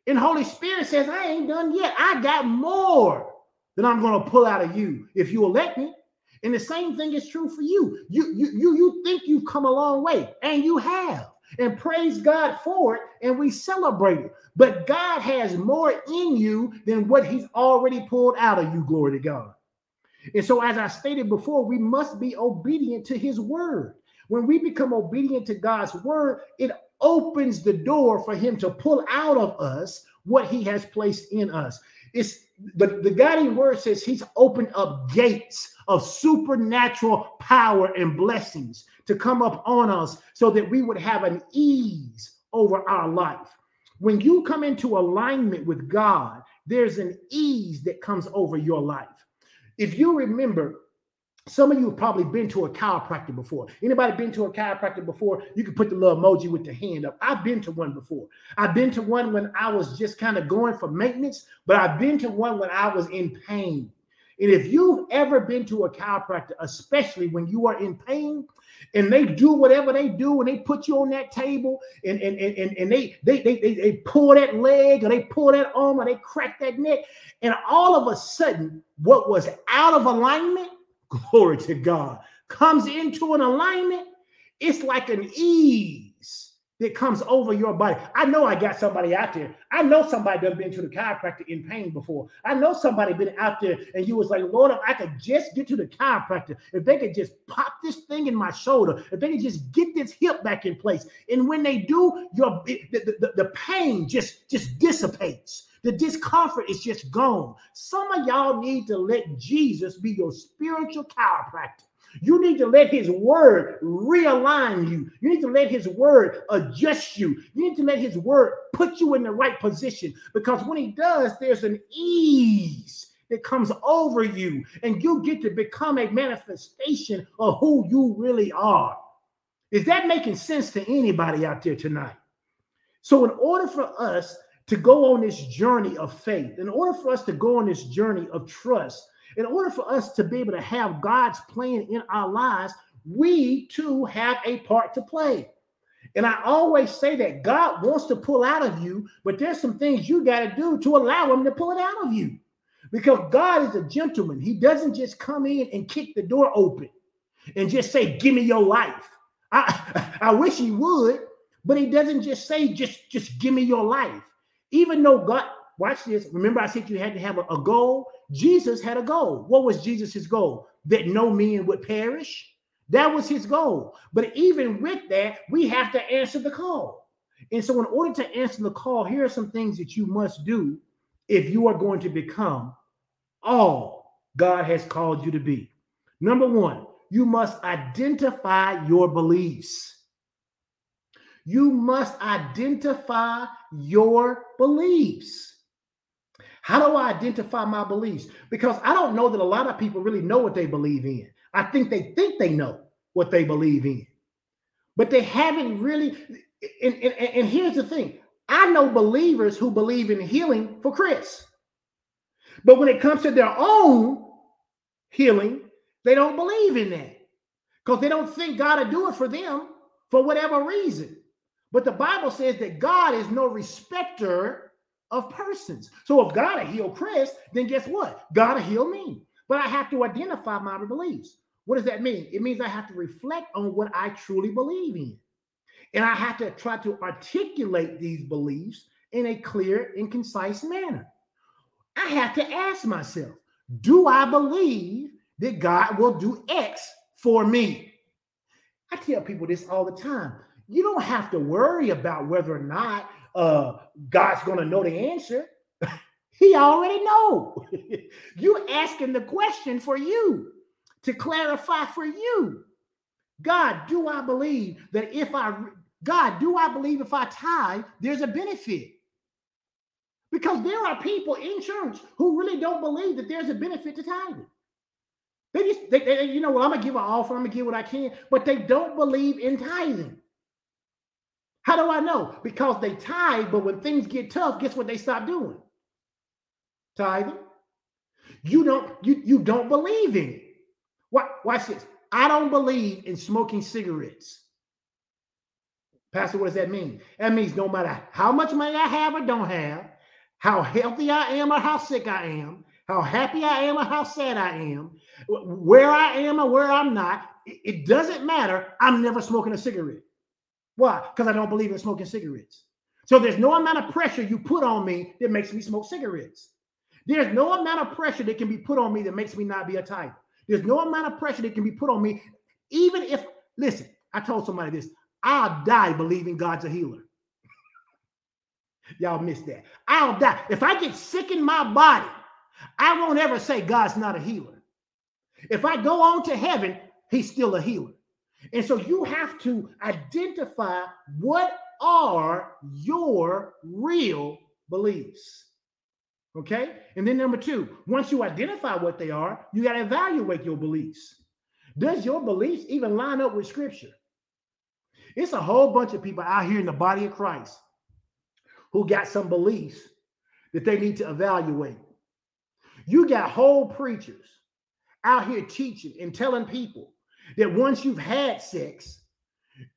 And Holy Spirit says, I ain't done yet. I got more than I'm going to pull out of you if you will let me. And the same thing is true for you. You think you've come a long way, and you have. And praise God for it, and we celebrate it. But God has more in you than what he's already pulled out of you, glory to God. And so, as I stated before, we must be obedient to his word. When we become obedient to God's word, it opens the door for him to pull out of us what he has placed in us. It's the guiding word says he's opened up gates of supernatural power and blessings to come up on us so that we would have an ease over our life. When you come into alignment with God, there's an ease that comes over your life. If you remember, some of you have probably been to a chiropractor before. Anybody been to a chiropractor before? You can put the little emoji with the hand up. I've been to one before. I've been to one when I was just kind of going for maintenance, but I've been to one when I was in pain. And if you've ever been to a chiropractor, especially when you are in pain, and they do whatever they do, and they put you on that table, and they pull that leg, or they pull that arm, or they crack that neck, and all of a sudden, what was out of alignment, glory to God, comes into an alignment. It's like an ease that comes over your body. I know I got somebody out there. I know somebody done been to the chiropractor in pain before. I know somebody been out there and you was like, Lord, if I could just get to the chiropractor, if they could just pop this thing in my shoulder, if they could just get this hip back in place. And when they do, the pain just dissipates. The discomfort is just gone. Some of y'all need to let Jesus be your spiritual chiropractor. You need to let his word realign you. You need to let his word adjust you. You need to let his word put you in the right position, because when he does, there's an ease that comes over you, and you get to become a manifestation of who you really are. Is that making sense to anybody out there tonight? So in order for us to go on this journey of faith, in order for us to go on this journey of trust, in order for us to be able to have God's plan in our lives, we too have a part to play. And I always say that God wants to pull out of you, but there's some things you got to do to allow him to pull it out of you. Because God is a gentleman. He doesn't just come in and kick the door open and just say, give me your life. I wish he would, but he doesn't just say, just give me your life. Even though God, watch this, remember I said you had to have a goal? Jesus had a goal. What was Jesus's goal? That no man would perish. That was his goal. But even with that, we have to answer the call. And so in order to answer the call, here are some things that you must do if you are going to become all God has called you to be. Number one, you must identify your beliefs. You must identify your beliefs. How do I identify my beliefs? Because I don't know that a lot of people really know what they believe in. I think they know what they believe in, but they haven't really. And here's the thing. I know believers who believe in healing for Chris, but when it comes to their own healing, they don't believe in that because they don't think God will do it for them for whatever reason. But the Bible says that God is no respecter of persons. So if God will heal Chris, then guess what? God will heal me. But I have to identify my beliefs. What does that mean? It means I have to reflect on what I truly believe in. And I have to try to articulate these beliefs in a clear and concise manner. I have to ask myself, do I believe that God will do X for me? I tell people this all the time. You don't have to worry about whether or not God's going to know the answer. He already knows. You're asking the question for you, to clarify for you. God, do I believe that if I tithe, there's a benefit? Because there are people in church who really don't believe that there's a benefit to tithing. They just, I'm going to give an offering, I'm going to give what I can, but they don't believe in tithing. How do I know? Because they tithe, but when things get tough, guess what they stop doing? Tithing. You don't believe in it. Watch this. I don't believe in smoking cigarettes. Pastor, what does that mean? That means no matter how much money I have or don't have, how healthy I am or how sick I am, how happy I am or how sad I am, where I am or where I'm not, it doesn't matter. I'm never smoking a cigarette. Why? Because I don't believe in smoking cigarettes. So there's no amount of pressure you put on me that makes me smoke cigarettes. There's no amount of pressure that can be put on me that makes me not be a tither. There's no amount of pressure that can be put on me. Even if, listen, I told somebody this, I'll die believing God's a healer. Y'all missed that. I'll die. If I get sick in my body, I won't ever say God's not a healer. If I go on to heaven, he's still a healer. And so you have to identify what are your real beliefs. Okay. And then number two, once you identify what they are, you got to evaluate your beliefs. Does your beliefs even line up with scripture? It's a whole bunch of people out here in the body of Christ who got some beliefs that they need to evaluate. You got whole preachers out here teaching and telling people that once you've had sex,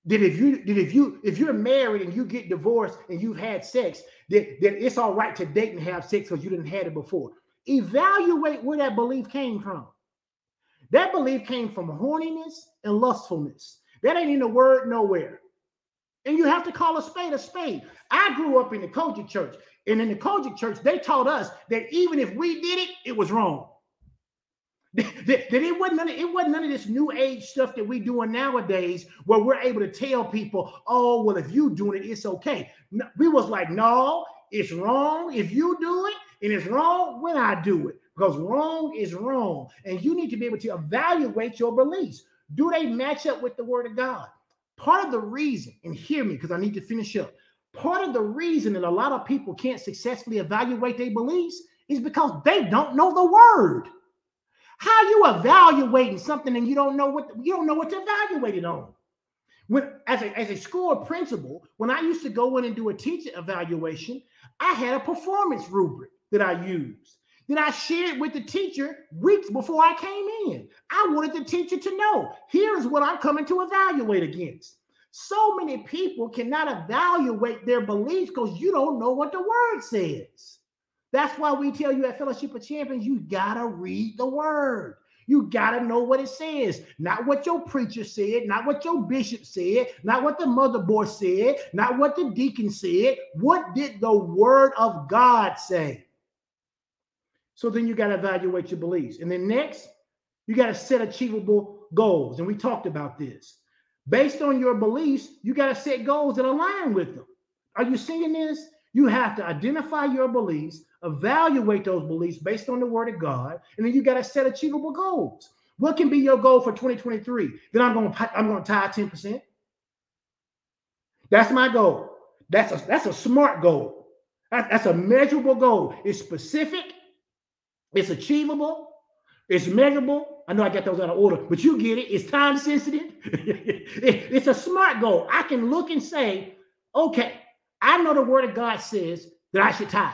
that if you're married and you get divorced and you've had sex, that it's all right to date and have sex because you didn't have it before. Evaluate where that belief came from. That belief came from horniness and lustfulness. That ain't in the word nowhere. And you have to call a spade a spade. I grew up in the Kojic church, and in the Kojic church, they taught us that even if we did it, it was wrong. That it wasn't none of this new age stuff that we're doing nowadays where we're able to tell people, oh, well, if you doing it, it's okay. No, we was like, no, it's wrong if you do it, and it's wrong when I do it, because wrong is wrong. And you need to be able to evaluate your beliefs. Do they match up with the word of God? Part of the reason, and hear me because I need to finish up, part of the reason that a lot of people can't successfully evaluate their beliefs is because they don't know the word. How you evaluating something and you don't know what to evaluate it on? When as a school principal, when I used to go in and do a teacher evaluation, I had a performance rubric that I used that I shared with the teacher weeks before I came in. I wanted the teacher to know, here's what I'm coming to evaluate against. So many people cannot evaluate their beliefs because you don't know what the word says. That's why we tell you at Fellowship of Champions, you got to read the word. You got to know what it says, not what your preacher said, not what your bishop said, not what the mother boy said, not what the deacon said. What did the word of God say? So then you got to evaluate your beliefs. And then next, you got to set achievable goals. And we talked about this. Based on your beliefs, you got to set goals that align with them. Are you seeing this? You have to identify your beliefs, evaluate those beliefs based on the word of God, and then you got to set achievable goals. What can be your goal for 2023? Then I'm going to tithe 10%. That's my goal. That's a smart goal. That's a measurable goal. It's specific. It's achievable. It's measurable. I know I got those out of order, but you get it. It's time sensitive. It's a smart goal. I can look and say, okay, I know the word of God says that I should tithe.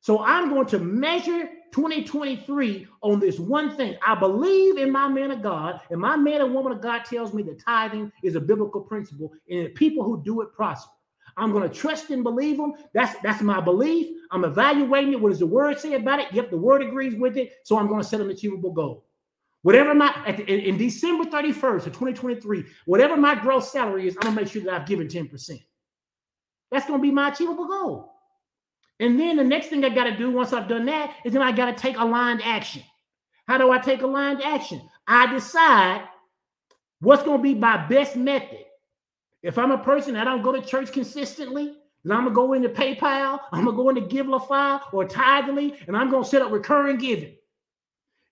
So I'm going to measure 2023 on this one thing. I believe in my man of God, and my man and woman of God tells me that tithing is a biblical principle, and the people who do it prosper. I'm going to trust and believe them. That's my belief. I'm evaluating it. What does the word say about it? Yep, the word agrees with it. So I'm going to set an achievable goal. Whatever my, in December 31st of 2023, whatever my gross salary is, I'm going to make sure that I've given 10%. That's going to be my achievable goal. And then the next thing I got to do once I've done that is then I got to take aligned action. How do I take aligned action? I decide what's going to be my best method. If I'm a person that don't go to church consistently, then I'm going to go into PayPal, I'm going to go into Givelify or Tithely, and I'm going to set up recurring giving.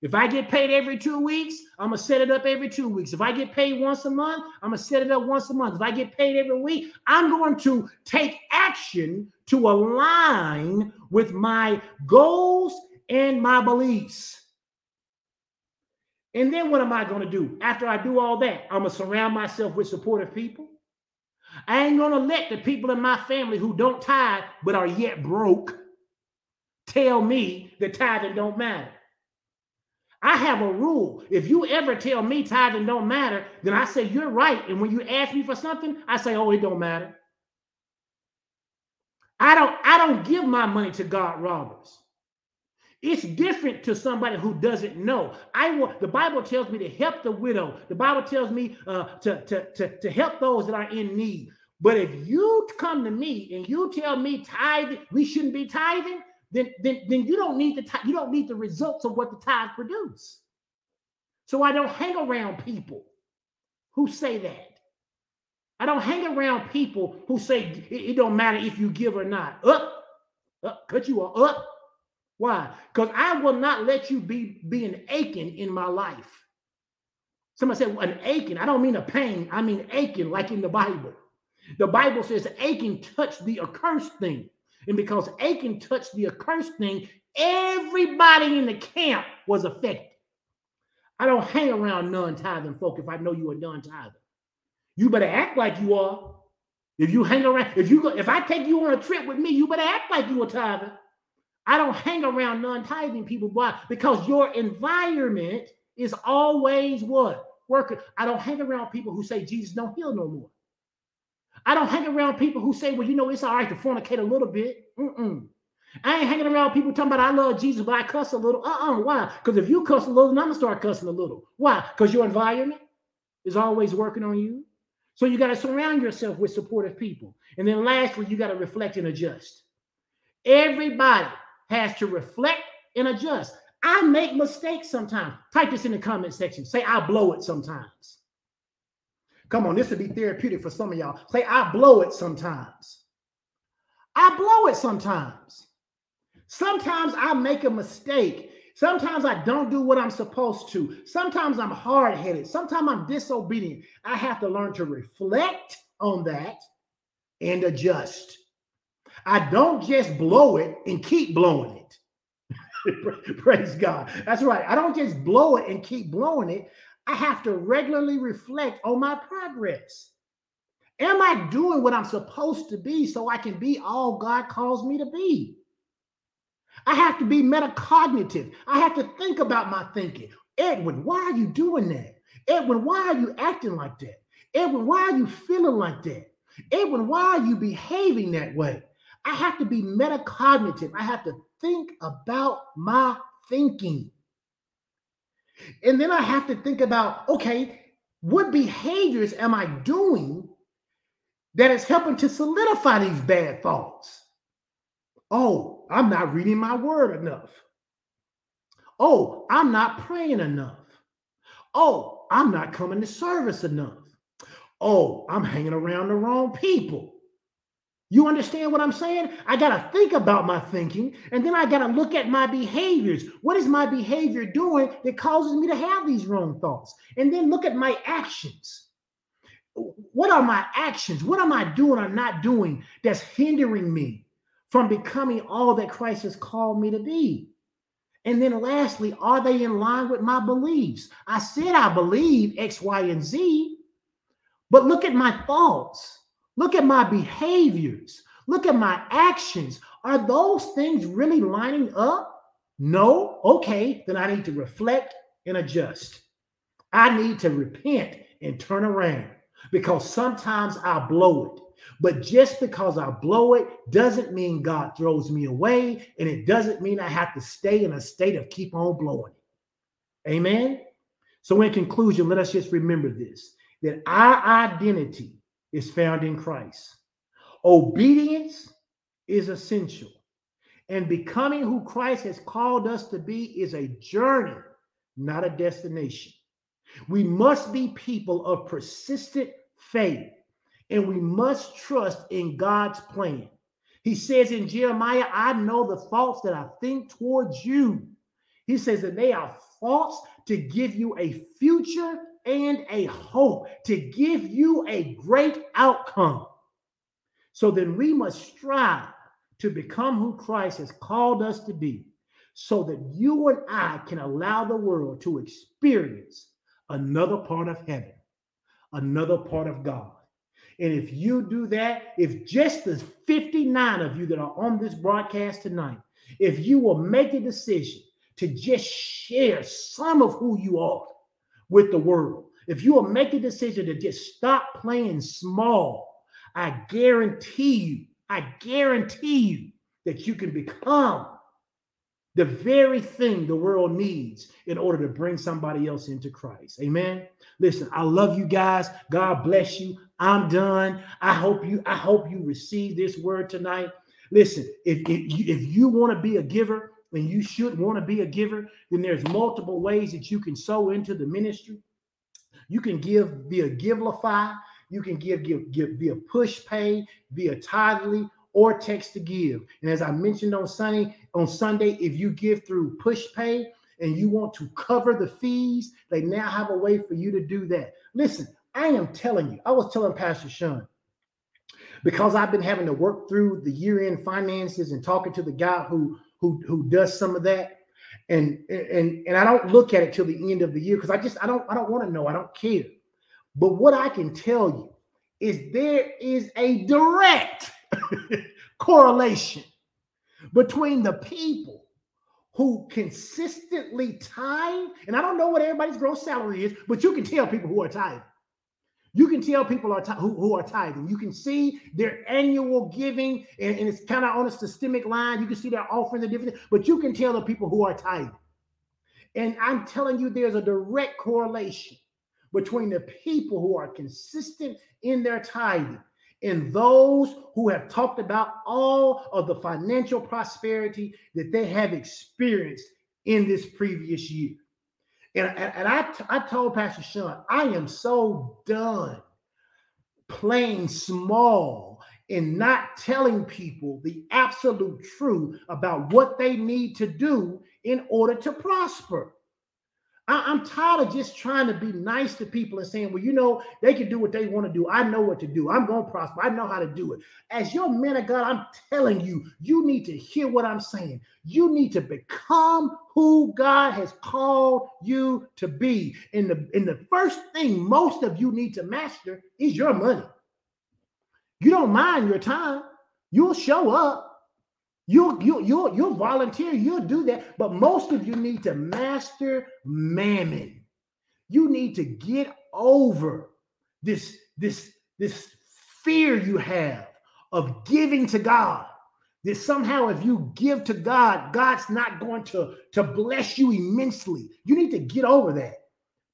If I get paid every 2 weeks, I'm going to set it up every 2 weeks. If I get paid once a month, I'm going to set it up once a month. If I get paid every week, I'm going to take action to align with my goals and my beliefs. And then what am I going to do? After I do all that, I'm going to surround myself with supportive people. I ain't going to let the people in my family who don't tithe but are yet broke tell me that tithing don't matter. I have a rule. If you ever tell me tithing don't matter, then I say, you're right. And when you ask me for something, I say, oh, it don't matter. I don't give my money to God robbers. It's different to somebody who doesn't know. The Bible tells me to help the widow. The Bible tells me to help those that are in need. But if you come to me and you tell me tithing, we shouldn't be tithing, then you don't need the results of what the tithe produce. So I don't hang around people who say that. I don't hang around people who say it don't matter if you give or not. Cut you off. Why? Because I will not let you be an Achan in my life. Somebody said, well, an Achan. I don't mean a pain. I mean Achan, like in the Bible. The Bible says Achan touched the accursed thing. And because Achan touched the accursed thing, everybody in the camp was affected. I don't hang around non-tithing folk if I know you are non-tithing. You better act like you are. If you hang around, if I take you on a trip with me, you better act like you are tithing. I don't hang around non-tithing people. Why? Because your environment is always what? Working. I don't hang around people who say Jesus don't heal no more. I don't hang around people who say, well, you know, it's all right to fornicate a little bit. I ain't hanging around people talking about I love Jesus, but I cuss a little. Why? Because if you cuss a little, then I'm going to start cussing a little. Why? Because your environment is always working on you. So you got to surround yourself with supportive people. And then lastly, you got to reflect and adjust. Everybody has to reflect and adjust. I make mistakes sometimes. Type this in the comment section. Say, I blow it sometimes. Come on, this would be therapeutic for some of y'all. Say, I blow it sometimes. I blow it sometimes. Sometimes I make a mistake. Sometimes I don't do what I'm supposed to. Sometimes I'm hard-headed. Sometimes I'm disobedient. I have to learn to reflect on that and adjust. I don't just blow it and keep blowing it. Praise God. That's right. I don't just blow it and keep blowing it. I have to regularly reflect on my progress. Am I doing what I'm supposed to be so I can be all God calls me to be? I have to be metacognitive. I have to think about my thinking. Edwin, why are you doing that? Edwin, why are you acting like that? Edwin, why are you feeling like that? Edwin, why are you behaving that way? I have to be metacognitive. I have to think about my thinking. And then I have to think about, okay, what behaviors am I doing that is helping to solidify these bad thoughts? Oh, I'm not reading my word enough. Oh, I'm not praying enough. Oh, I'm not coming to service enough. Oh, I'm hanging around the wrong people. You understand what I'm saying? I got to think about my thinking, and then I got to look at my behaviors. What is my behavior doing that causes me to have these wrong thoughts? And then look at my actions. what are my actions? What am I doing or not doing that's hindering me from becoming all that Christ has called me to be? And then lastly, are they in line with my beliefs? I said I believe X, Y, and Z, but look at my thoughts. Look at my behaviors. Look at my actions. Are those things really lining up? No? Okay, then I need to reflect and adjust. I need to repent and turn around, because sometimes I blow it. But just because I blow it doesn't mean God throws me away, and it doesn't mean I have to stay in a state of keep on blowing it. Amen? So in conclusion, let us just remember this, that our identity is found in Christ. Obedience is essential, and becoming who Christ has called us to be is a journey, not a destination. We must be people of persistent faith, and we must trust in God's plan. He says in Jeremiah, I know the thoughts that I think towards you. He says that they are thoughts to give you a future and a hope, to give you a great outcome. So then we must strive to become who Christ has called us to be, so that you and I can allow the world to experience another part of heaven, another part of God. And if you do that, if just the 59 of you that are on this broadcast tonight, if you will make a decision to just share some of who you are with the world, if you will make a decision to just stop playing small, I guarantee you that you can become the very thing the world needs in order to bring somebody else into Christ. Amen. Listen, I love you guys. God bless you. I'm done. I hope you receive this word tonight. Listen, if you want to be a giver, and you should want to be a giver, then there's multiple ways that you can sow into the ministry. You can give via Givelify. You can give via Pushpay, via Tithely, or text to give. And as I mentioned on Sunday, if you give through Pushpay and you want to cover the fees, they now have a way for you to do that. Listen, I am telling you, I was telling Pastor Sean, because I've been having to work through the year-end finances and talking to the guy who does some of that. And I don't look at it till the end of the year, because I don't want to know. I don't care. But what I can tell you is there is a direct correlation between the people who consistently tithe, and I don't know what everybody's gross salary is, but you can tell people who are tithing. You can tell people who are tithing. You can see their annual giving, and it's kind of on a systemic line. You can see they're offering the different, but you can tell the people who are tithing. And I'm telling you, there's a direct correlation between the people who are consistent in their tithing and those who have talked about all of the financial prosperity that they have experienced in this previous year. And I told Pastor Sean, I am so done playing small and not telling people the absolute truth about what they need to do in order to prosper. I'm tired of just trying to be nice to people and saying, well, you know, they can do what they want to do. I know what to do. I'm going to prosper. I know how to do it. As your man of God, I'm telling you, you need to hear what I'm saying. You need to become who God has called you to be. And the first thing most of you need to master is your money. You don't mind your time. You'll show up. You'll volunteer, you'll do that, but most of you need to master mammon. You need to get over this fear you have of giving to God, that somehow if you give to God, God's not going to bless you immensely. You need to get over that.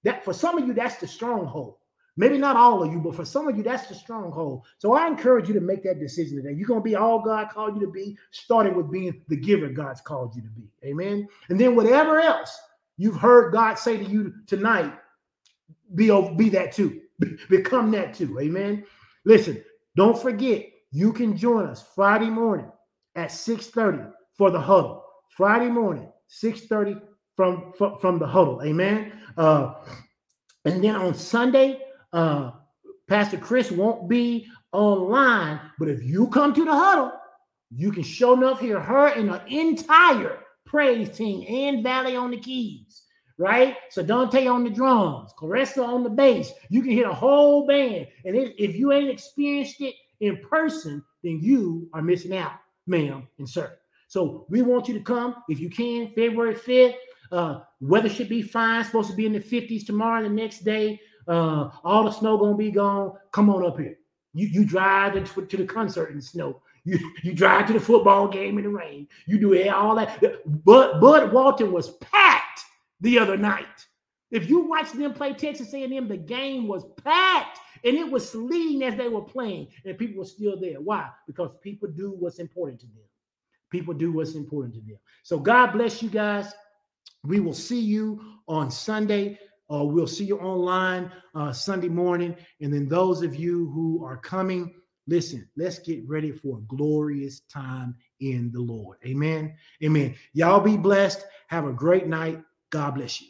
That for some of you, that's the stronghold. Maybe not all of you, but for some of you, that's the stronghold. So I encourage you to make that decision today. You're going to be all God called you to be, starting with being the giver God's called you to be. Amen. And then whatever else you've heard God say to you tonight, be that too. Become that too. Amen. Listen, don't forget, you can join us Friday morning at 6:30 for the huddle. Friday morning, 6:30 from the huddle. Amen. And then on Sunday, Pastor Chris won't be online, but if you come to the huddle, you can show enough hear her and the entire praise team and Valley on the keys, right? So Dante on the drums, Clarissa on the bass. You can hear a whole band. And if you ain't experienced it in person, then you are missing out, ma'am and sir. So we want you to come if you can, February 5th. Weather should be fine. Supposed to be in the 50s tomorrow and the next day. All the snow going to be gone. Come on up here. You drive to the concert in the snow. You drive to the football game in the rain. You do it, all that. But Bud Walton was packed the other night. If you watch them play Texas A&M, the game was packed. And it was sleeting as they were playing. And people were still there. Why? Because people do what's important to them. People do what's important to them. So God bless you guys. We will see you on Sunday. We'll see you online Sunday morning. And then those of you who are coming, listen, let's get ready for a glorious time in the Lord. Amen. Amen. Y'all be blessed. Have a great night. God bless you.